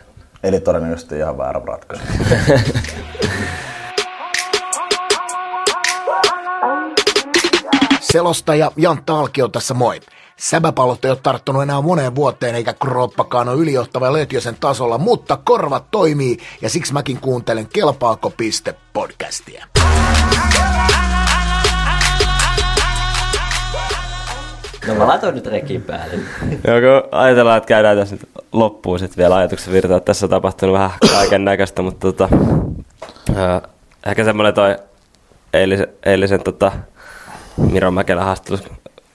Eli todennäköisesti ihan väärä ratkaisu. Selostaja Jantta Alkio tässä moi. Säbäpallot ei ole tarttunut enää moneen vuoteen eikä kroppakaan ole ylijohtava Lötjösen tasolla, mutta korvat toimii ja siksi mäkin kuuntelen Kelpaako piste podcastia. No mä laitoin nyt rekin päälle. Joo, kun ajatellaan, että käydään tässä nyt loppuun sitten vielä ajatuksen virtaa. Tässä on tapahtunut vähän kaiken näköistä, mutta tota, äh, ehkä semmoinen toi eilisen, eilisen tota, Miro Mäkelän haastattelussa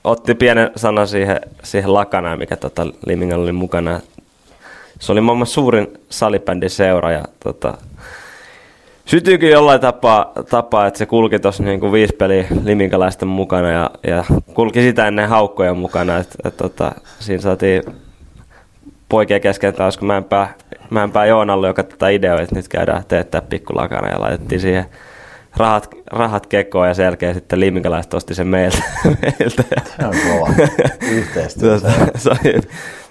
otti pienen sanan siihen, siihen lakanaan, mikä tota, Limingalla oli mukana. Se oli maailman suurin salibändin seura ja tota, sytyykin jollain tapaa, tapaa, että se kulki tuossa niinku viisi peliä liminkalaisten mukana ja, ja kulki sitä ennen haukkoja mukana. Et, et, tota, siinä saatiin poikia kesken taas, kun Mäenpää, Mäenpää Joonalle, joka tätä ideoi, että nyt käydään teettää pikkulakana ja laitettiin siihen rahat, rahat kekoon ja sen jälkeen sitten liminkalaiset osti sen meiltä. meiltä ja... Se on kova yhteistyö.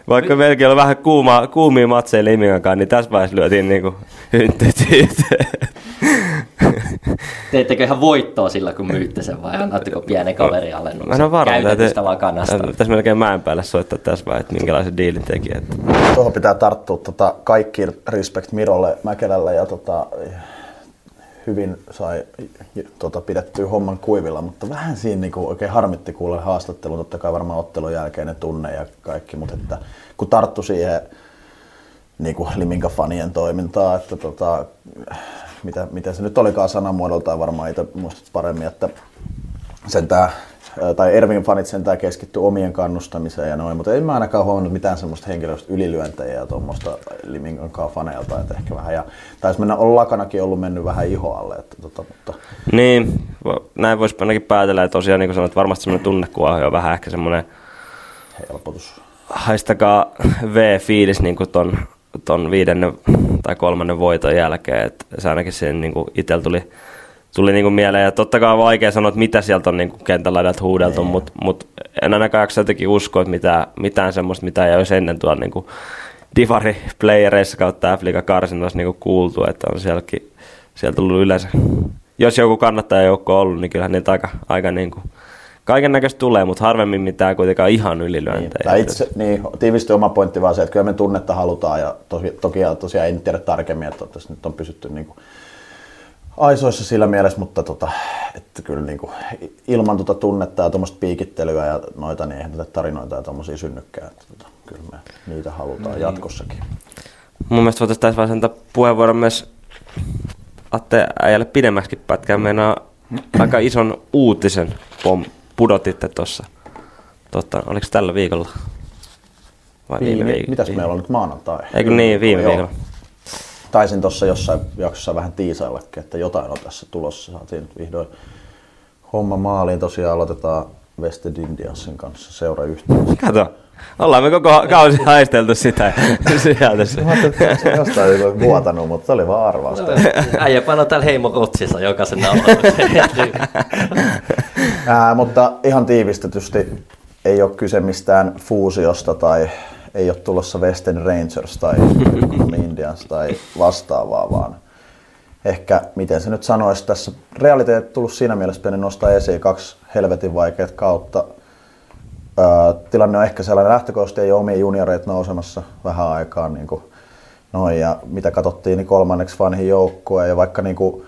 Vaikka meilläkin oli vähän kuuma, kuumia matseja Liminkaan, niin tässä vaiheessa lyötiin niinku hynttyyt yhteen. Teittekö ihan voittoa sillä, kun myytte sen vai annatteko pienen kaverin alennuksen? No varmaan. Käytetystä vaan kannasta. Tässä melkein mäen päälle soittaa tässä vaiheessa, että minkälaisen diilin teki. Että. Tuohon pitää tarttua tota, kaikki respect Mirolle Mäkelälle ja tota, hyvin sai tota, pidettyä homman kuivilla, mutta vähän siinä niinku, oikein harmitti kuulla haastattelun, totta kai varmaan ottelun jälkeen ne tunne ja kaikki, mutta että, kun tarttui siihen niinku, Liminka-fanien toimintaan, että tota, mitä, mitä se nyt olikaan sanamuodoltaan, varmaan itse muistat paremmin, että sentään, tai ErVille fanit sentään keskittyi omien kannustamiseen ja noin, mutta en mä ainakaan huomannut mitään semmoista henkilöistä ylilyöntejä ja tuommoista Liminkan faneilta, että ehkä vähän, ja taisi mennä, on lakanakin ollut mennyt vähän ihoalle. Että, tota, mutta. Niin, näin voisi ainakin päätellä, että tosiaan niin kuin sanoit, varmasti semmoinen tunnekuohjo, vähän ehkä semmoinen helpotus. Haistakaa V-fiilis niin kuin ton, ton viidennen tai kolmannen voiton jälkeen, että se ainakin siihen niin kuin itsellä tuli Tuli niinku mieleen, ja totta kai on vaikea sanoa, että mitä sieltä on niinku kentän laidalta huudeltu, mutta mut en ainakaan jaksa jotenkin uskoa, että mitään, mitään semmoista, mitä ei olisi ennen tuolla niinku Divari-playereissa kautta F-liiga karsinnoissa niinku kuultu, että on sielläkin, sieltä tullut yleensä. Jos joku kannattajajoukko on ollut, niin kyllähän niitä aika, aika niinku kaiken näköistä tulee, mutta harvemmin mitään kuitenkaan ihan ylilyöntejä. Niin, itse, niin, tiivisti oma pointti vaan se, että kyllä me tunnetta halutaan, ja toki, toki tosiaan en tiedä tarkemmin, että tässä nyt on pysytty niinku aisoissa sillä mielessä, mutta tota, että kyllä niinku, ilman tota tunnetta ja tuommoista piikittelyä ja noita, niin eihän tätä tarinoita ja tuommoisia synnykkää. Tota, kyllä me niitä halutaan mm. jatkossakin. Mun mielestä voitaisiin tässä vaiheessa antaa puheenvuoron myös Atte Äijälle pidemmäksikin pätkään. Meinaa aika ison uutisen pom, pudotitte tuossa. Tota, oliko tällä viikolla? Vai viime, viime viikolla? Mitäs meillä on nyt maanantai? Eikö niin, viime no, viikolla. Taisin tuossa jossain jaksossa vähän tiisaillakin, että jotain on tässä tulossa. Saatiin nyt vihdoin homma maaliin. Tosiaan aloitetaan West Indiansin kanssa seurayhteistyötä. Kato, ollaan me koko kausi haisteltu sitä sieltä. Mä ajattelin, että se on jostain vuotanut, mutta se oli vaan arvausta. Äijä paino täällä heimokotsissa jokaisen naulauksen. Mutta ihan tiivistetysti ei ole kyse mistään fuusiosta tai ei ole tulossa Western Rangers tai Indians tai vastaavaa, vaan ehkä, miten se nyt sanoisi, tässä realiteetit tullut siinä mielessä pieni nostaa esiin kaksi helvetin vaikeat kautta. Öö, tilanne on ehkä sellainen, lähtökohtaisesti ei ole omia junioreit nousemassa vähän aikaa. Niin kuin, noin, ja mitä katsottiin, niin kolmanneksi vanhin joukkue. Ja vaikka niin kuin,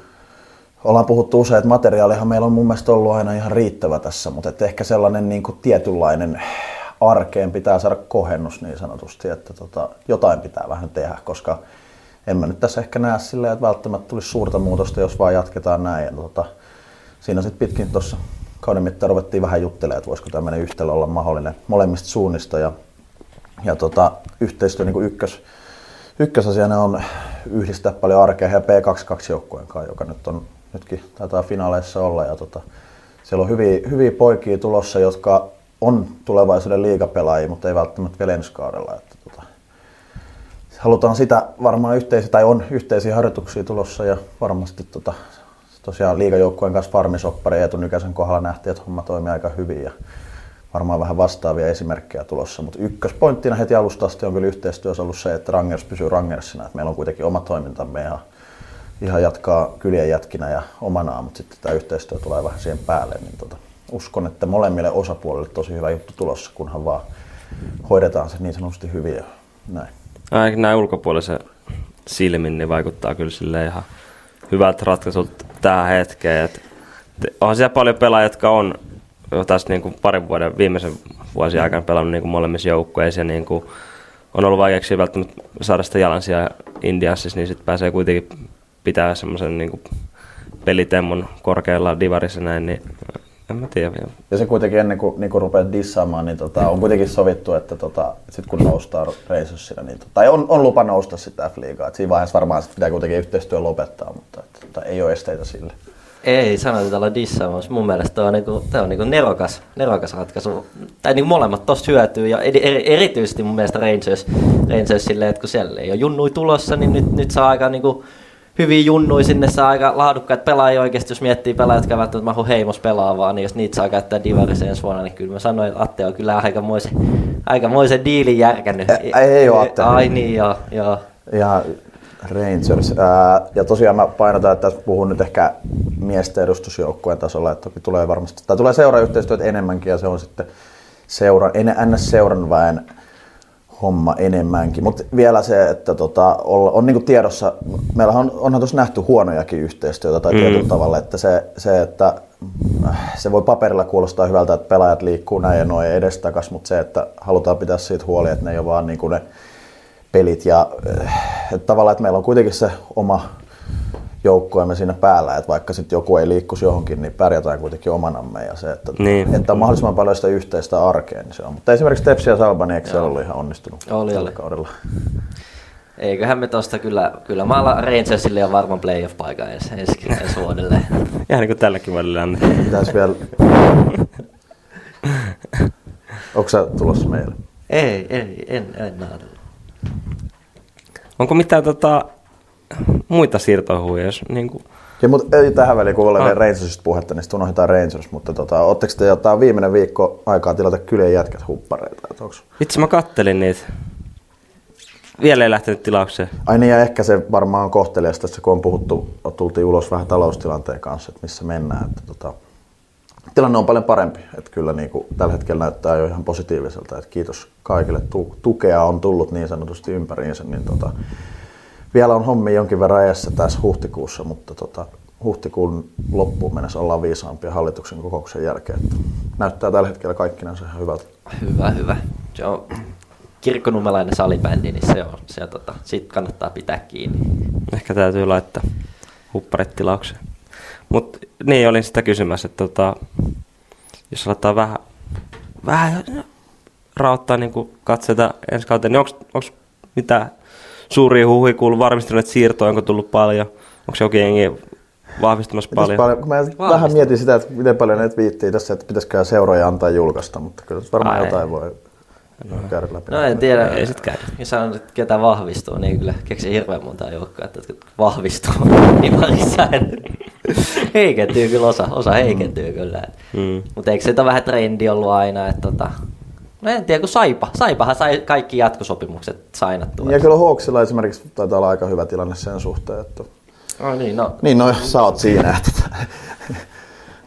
ollaan puhuttu usein, että materiaalihan meillä on mun mielestä ollut aina ihan riittävä tässä, mutta et ehkä sellainen niin kuin, tietynlainen arkeen pitää saada kohennus niin sanotusti, että tota, jotain pitää vähän tehdä, koska en mä nyt tässä ehkä näe silleen, että välttämättä tulisi suurta muutosta, jos vaan jatketaan näin. Ja tota, siinä sitten pitkin tuossa kauden mittaan ruvettiin vähän juttelemaan, että voisiko tämmöinen yhtälö olla mahdollinen molemmista suunnista. Ja, ja tota, yhteistyö niin kuin ykkös, ykkösasiana on yhdistää paljon arkea ja P kaksikymmentäkaksi-joukkueen kanssa, joka nyt on, nytkin taitaa finaaleissa olla. Ja tota, siellä on hyviä, hyviä poikia tulossa, jotka on tulevaisuuden liigapelaajia, mutta ei välttämättä vielä ensi kaudella. Että tota, halutaan sitä varmaan yhteisiä, tai on yhteisiä harjoituksia tulossa ja varmasti tota, tosiaan liigajoukkueen kanssa farmisoppari Eetu Nykäsen kohdalla nähtiin, että homma toimii aika hyvin ja varmaan vähän vastaavia esimerkkejä tulossa, mutta ykköspointtina heti alusta asti on kyllä yhteistyössä ollut se, että Rangers pysyy Rangersina, että meillä on kuitenkin oma toimintamme ja ihan jatkaa kyljen jätkinä ja omanaan, mutta sitten tämä yhteistyö tulee vähän siihen päälle, niin tota, uskon, että molemmille osapuolille tosi hyvä juttu tulossa, kunhan vaan hoidetaan se niin sanotusti hyvin ja näin. Ainakin näin ulkopuolisen silmin niin vaikuttaa kyllä silleen ihan hyvät ratkaisut tähän hetkeen. Et onhan siellä paljon pelaajia, jotka on jo tässä niin kuin parin vuoden, viimeisen vuosien aikana pelannut niin kuin molemmissa joukkueissa ja niin kuin on ollut vaikeuksia välttämättä saada sitä jalansijaa Indiansissa, niin sitten pääsee kuitenkin pitää semmoisen niin kuin pelitemmon korkealla Divarissa näin, niin en mä tiedä vielä. Ja se kuitenkin ennen kuin, niin kuin rupeat dissaamaan, niin tota, on kuitenkin sovittu, että tota, sit kun noustaan Reisossina, niin tota, tai on, on lupa nousta sitä F-liigaa. Siinä vaiheessa varmaan pitää kuitenkin yhteistyö lopettaa, mutta et, tota, ei ole esteitä sille. Ei sanota tällä dissaamassa. Mun mielestä tämä on, niinku, on niinku nerokas, nerokas ratkaisu. Tai niinku molemmat tosta hyötyy ja eri, erityisesti mun mielestä Rangers, Rangers silleen, että kun siellä ei ole junnui tulossa, niin nyt, nyt saa aika niinku hyviä junnuja sinne, saa aika laadukkaita pelaajia oikeasti, jos miettii pelaajat, jotka välttämättä mä haluan heimos pelaavaa, niin jos niitä saa käyttää Divarissa ensi vuonna, niin kyllä mä sanoin, että Atte on kyllä aikamoisen, aikamoisen diilin järkännyt. Ei, ei ole Atte. Ai niin, joo. joo. Ja Rangers. Ää, ja tosiaan mä painotan, että tässä puhun nyt ehkä miesten edustusjoukkueen tasolla, että toki tulee varmasti, tai tulee seurayhteistyöt enemmänkin, ja se on sitten seura, N S-seuran väen homma enemmänkin, mutta vielä se, että tota, on, on niinku tiedossa, meillä on, onhan tuossa nähty huonojakin yhteistyötä tai mm. tietyllä tavalla, että se, se, että se voi paperilla kuulostaa hyvältä, että pelaajat liikkuu näin ja noin edestakas, mutta se, että halutaan pitää siitä huoli, että ne ei ole vaan niinku ne pelit ja että tavallaan, että meillä on kuitenkin se oma joukkoemme siinä päällä, että vaikka sitten joku ei liikkuisi johonkin, niin pärjätään kuitenkin omanamme ja se, että, niin. että on mahdollisimman paljon sitä yhteistä arkea, niin se on. Mutta esimerkiksi Tepsi ja Salbani, eikö se ollut ihan onnistunut oli, tällä oli. kaudella? Eiköhän me tuosta kyllä, kyllä mä ala Rangersille on varmaan playoff-paikan ensi, ensi, ensi vuodelle. Ihan niin kuin tälläkin välillä on. Pitäisi vielä... Onko sä tulossa meille? Ei, ei, en, en naadu. Onko mitään tota... muita siirtohuja, jos niinku... Ja, mutta ei tähän väliin, kun olen ah. Rangersista puhetta, niin sitten unohdetaan Rangers, mutta tota, ootteko te jotain viimeinen viikko aikaa tilata kyljen jätkät huppareita? Itse mä kattelin niitä. Vielä ei lähtenyt tilaukseen. Ai niin, ja ehkä se varmaan on kohteliasta, kun on puhuttu, tultiin ulos vähän taloustilanteen kanssa, että missä mennään. Että, tota, tilanne on paljon parempi, että kyllä niinku, tällä hetkellä näyttää jo ihan positiiviselta, että kiitos kaikille. Tu- tukea on tullut niin sanotusti ympäriinsä, niin tota... Vielä on hommia jonkin verran edessä tässä huhtikuussa, mutta tota, huhtikuun loppuun mennessä ollaan viisaampia hallituksen kokouksen jälkeen. Että näyttää tällä hetkellä kaikkinensa ihan hyvältä. Hyvä, hyvä. Se on kirkkonummelainen salibändi, niin se on, se on tota, siitä kannattaa pitää kiinni. Ehkä täytyy laittaa hupparit tilaukseen. Mut niin, olin sitä kysymässä, että tota, jos aletaan vähän, vähän raottaa niin katseita ensi kauteen, niin onko mitään... Suuri huuhi kuuluu varmistunut, että siirtoa onko tullut paljon? Onko jokin jengi vahvistamassa pitäis paljon? paljon? Mä Vahvistun. vähän mietin sitä, että miten paljon näitä viittii tässä, että pitäisikö seuroja antaa julkaista, mutta kyllä varmaan Ai, jotain ei. voi no. käydä läpi. No en tiedä, ei sit käy. Jos sanon, että ketä vahvistuu, niin kyllä keksi hirveän monta joukkoa, että vahvistuu niin parissa. Heikentyy kyllä, osa, osa heikentyy kyllä. Mm. Mutta eikö se ole vähän trendi ollut aina, että... Tota, no en tiedä, kun Saipa. Saipahan sai kaikki jatkosopimukset sainattua. Ja kyllä Hawksilla esimerkiksi taitaa olla aika hyvä tilanne sen suhteen, että... No niin, no. Niin, no sä oot siinä.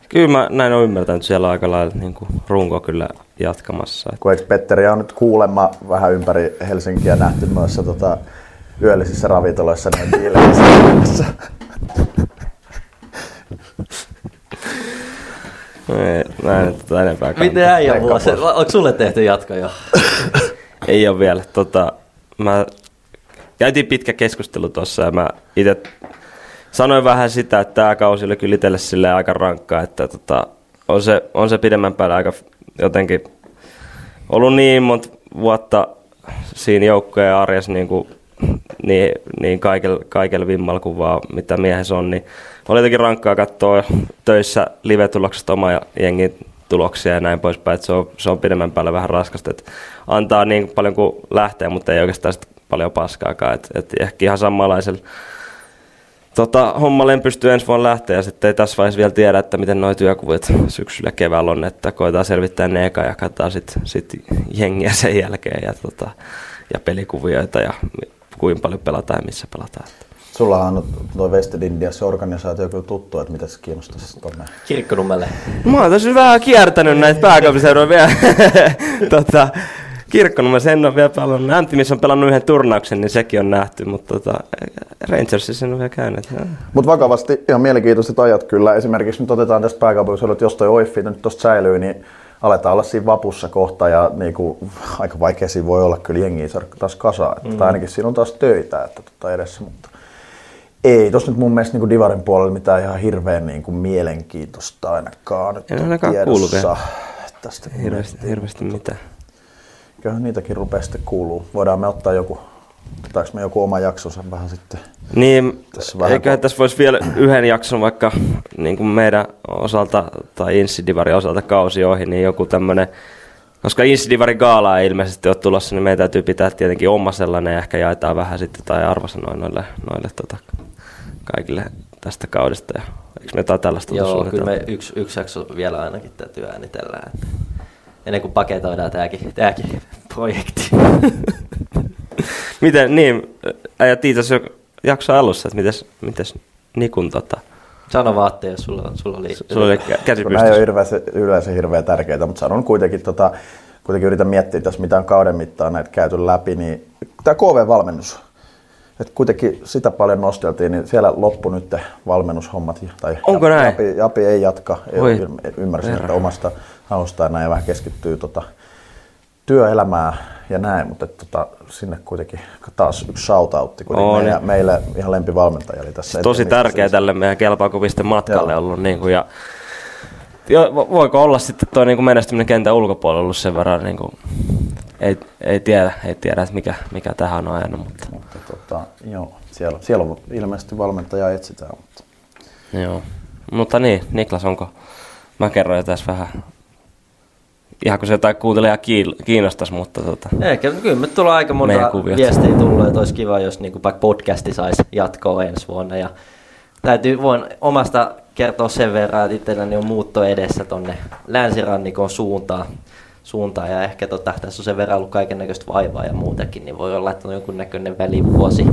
Kyllä mä näin on ymmärtänyt, siellä on aika lailla niin kuin runko kyllä jatkamassa. Kun eikö Petteriä on nyt kuulemma vähän ympäri Helsinkiä nähty noissa tota, yöllisissä ravintoloissa, niin diileissä. Mä en tätä enempää kannata. Miten äijä mulla? Onko sulle tehty jatko jo? Ei ole vielä. Tota, mä käytiin pitkä keskustelu tuossa ja mä itse sanoin vähän sitä, että tämä kausi oli kyllä itselle silleen aika rankkaa, että tota, on, se, on se pidemmän päällä aika jotenkin ollut niin monta vuotta siinä joukkojen arjessa niin kuin niin, niin kaikella, kaikella vimmalla kuin vaan mitä miehessä on, niin oli jotenkin rankkaa katsoa töissä live-tulokset oma ja jengin tuloksia ja näin poispäin, että se on, se on pidemmän päälle vähän raskasta, että antaa niin paljon kuin lähtee, mutta ei oikeastaan sit paljon paskaakaan, että et ehkä ihan samanlaisella tota, homma lempystyy ensi vuonna lähtee ja sitten ei tässä vaiheessa vielä tiedä, että miten nuo työkuvat syksyllä keväällä on, että koetaan selvittää ne eka ja katsotaan sitten sit jengiä sen jälkeen ja, tota, ja pelikuvioita ja kuinka paljon pelataan ja missä pelataan. Sullahan on tuo Western India, se organisaatio kyllä tuttu, että mitä se kiinnostaisi tuonne Kirkkonummelle? Mä oon tässä vähän kiertänyt näitä pääkaupunkiseuduja vielä. tota, Kirkkonummessa en ole vielä pelannut. Anttimissa on pelannut yhden turnauksen, niin sekin on nähty, mutta tota, Rangersissa en ole vielä käynyt. Mutta vakavasti ihan mielenkiintoiset ajat kyllä. Esimerkiksi nyt otetaan tästä pääkaupunkiseudusta, jos toi O I F nyt tuosta säilyy, niin aletaan olla siinä vapussa kohta ja niinku, aika vaikea siinä voi olla kyllä jengiä saada taas kasaan. Mm. Tai ainakin siinä on taas töitä että tota edessä. Mutta ei tuossa nyt mun mielestä niin Divarin puolella mitään ihan hirveän niin kuin mielenkiintoista ainakaan nyt en ainakaan tiedossa. Tästä hirveästi, hirveästi mitään. Eiköhän niitäkin rupeaa sitten kuuluu. Voidaan me ottaa joku, otetaanko me joku oma jaksonsa vähän sitten? Niin, tässä vähän eiköhän kun tässä voisi vielä yhden jakson vaikka niin kuin meidän osalta tai Insidivarin osalta kausi ohi, niin joku tämmöinen, koska Insidivarin gaala ei ilmeisesti ole tulossa, niin meidän täytyy pitää tietenkin oma sellainen ja ehkä jaetaan vähän sitten tai arvosanoja noille, noille tota kaikille tästä kaudesta. Ja eikö me jotain tällaista? Joo, kyllä me yksi, yksi jakso vielä ainakin täytyy äänitellä. Että ennen kuin paketoidaan tämäkin, tämäkin projekti. Miten, niin, äijä tiitas jo jakson alussa, että mites, mites Nikun tota sano vaan, Atte, jos sulla, sulla oli, oli käsipystys. Nämä ei ole yleensä hirveän tärkeitä, mutta sanon kuitenkin, tota, kuitenkin yritän miettiä tässä mitään kauden mittaan näitä käyty läpi, niin tämä K V-valmennus. Et kuitenkin sitä paljon nosteltiin, niin siellä loppu nyt valmennushommat. Tai onko Japi, näin? Japi, Japi ei jatka, ei ymmärsin, että omasta haustaan näin vähän keskittyy tota työelämään ja näin, mutta tota, sinne kuitenkin taas yksi shoutoutti, kun oh, meillä, niin. meillä ihan lempivalmentaja oli tässä. Tosi tärkeä tälle meidän Kelpaako piste matkalle ollut. Niin kuin, ja, jo, voiko olla sitten tuo niin menestyminen kentän ulkopuolella ollut sen verran, niin kuin, ei, ei tiedä, ei tiedä että mikä, mikä tähän on ajanut. Mutta. Mutta, tota, joo, siellä, siellä on ilmeisesti valmentaja etsitään. Mutta, joo. Mutta niin, Niklas, onko, mä kerron jo tässä vähän. Ihan kun se jotain kuuntelijaa kiinnostaisi, mutta tota ehkä, kyllä me tullaan aika monta viestiä tullut, että olisi kiva, jos niinku vaikka podcasti saisi jatkoa ensi vuonna. Ja täytyy, voin omasta kertoa sen verran, että itselläni on muutto edessä tuonne länsirannikon suuntaan. suuntaan. Ja ehkä tota, tässä on sen verran ollut kaikennäköistä vaivaa ja muutenkin, niin voi olla, että on jonkunnäköinen välivuosi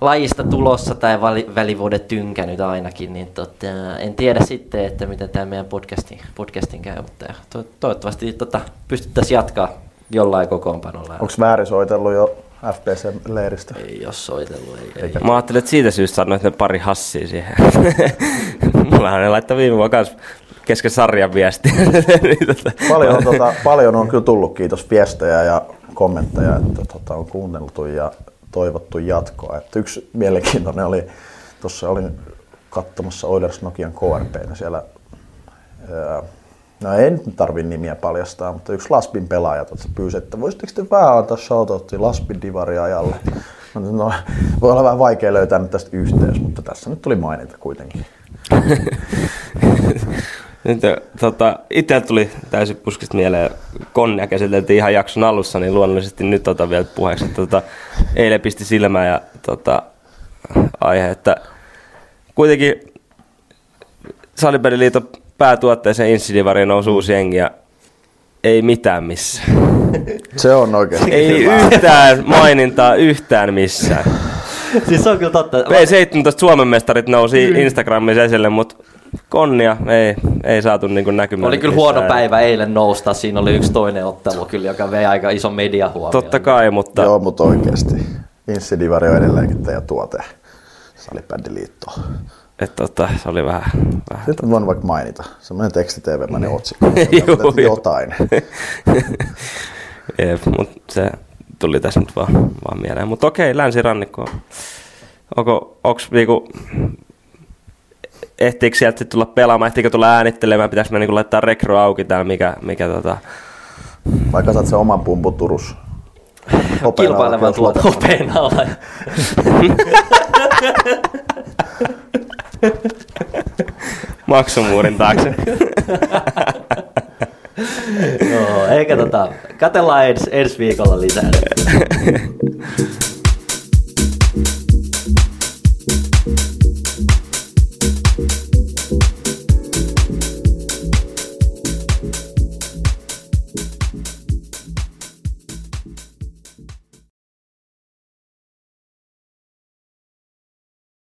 lajista tulossa tai välivuodet tynkänyt ainakin, niin tota, en tiedä sitten, että miten tämä meidän podcastin, podcastin käy, mutta to, toivottavasti tota, pystyttäisiin jatkaa jollain kokoonpanolla. Onko väärin soitellut jo F B C-leiristä? Ei ole soitellut. Ei, ei. Mä ajattelin, että siitä syystä sanoin, että ne pari hassia siihen. Mullahan ne laittoi viime vuonna kanssa kesken sarjan viestiä. paljon, tota, paljon on kyllä tullut kiitos viestejä ja kommentteja, että tota, on kuunneltu ja toivottu jatkoa. Että yksi mielenkiintoinen oli, tuossa olin katsomassa Oilers Nokian K R P:nä siellä, öö, no ei nyt tarvitse nimiä paljastaa, mutta yksi LASBin pelaaja pyysi, että voisitteko te vähän antaa shoutoutia LASBin Divari-ajalle? No, voi olla vähän vaikea löytää nyt tästä yhteys, mutta tässä nyt tuli mainita kuitenkin. Nyt, tota, itseltä tuli täysin puskista mieleen, konnia käsiteltiin ihan jakson alussa, niin luonnollisesti nyt otan vielä puheeksi. Tota, eilen pisti silmään ja tota, aihe, että kuitenkin Salibändiliiton päätuotteeseen Insidivariin nousi uusi jengi ja ei mitään missään. Se on oikein. Ei yhtään mainintaa yhtään missään. Siis on kyllä totta. P seitsemäntoista Suomen mestarit nousi Instagramissa esille, mutta konnia ei, ei saatu niinku näkymään. Oli kyllä huono päivä eilen nousta. Siinä oli yksi toinen ottelu, kyllä, joka vei aika ison mediahuomioon. Totta kai, mutta joo, mutta oikeasti. Insidivari on edelleenkin teidän tuote Salibändiliittoon. Että tota, se oli vähän vähän. Nyt voin vaikka mainita. Semmoinen teksti-tv-mäinen otsikko. Jotain. Jep, mutta se tuli tässä nyt vaan, vaan mieleen. Mutta okei, länsirannikko. Onko, onks niinku ehtiikö sieltä tulla pelaamaan, ehtiikö tulla äänittelemään, pitäis me niinku laittaa rekry auki täällä, mikä, mikä tota vai kasat se oman pumpu Turus? Kilpaileva tuolta Hopenaalla. Maksumuurin taakse. No, eikä tota, katsellaan ens, ensi viikolla lisää.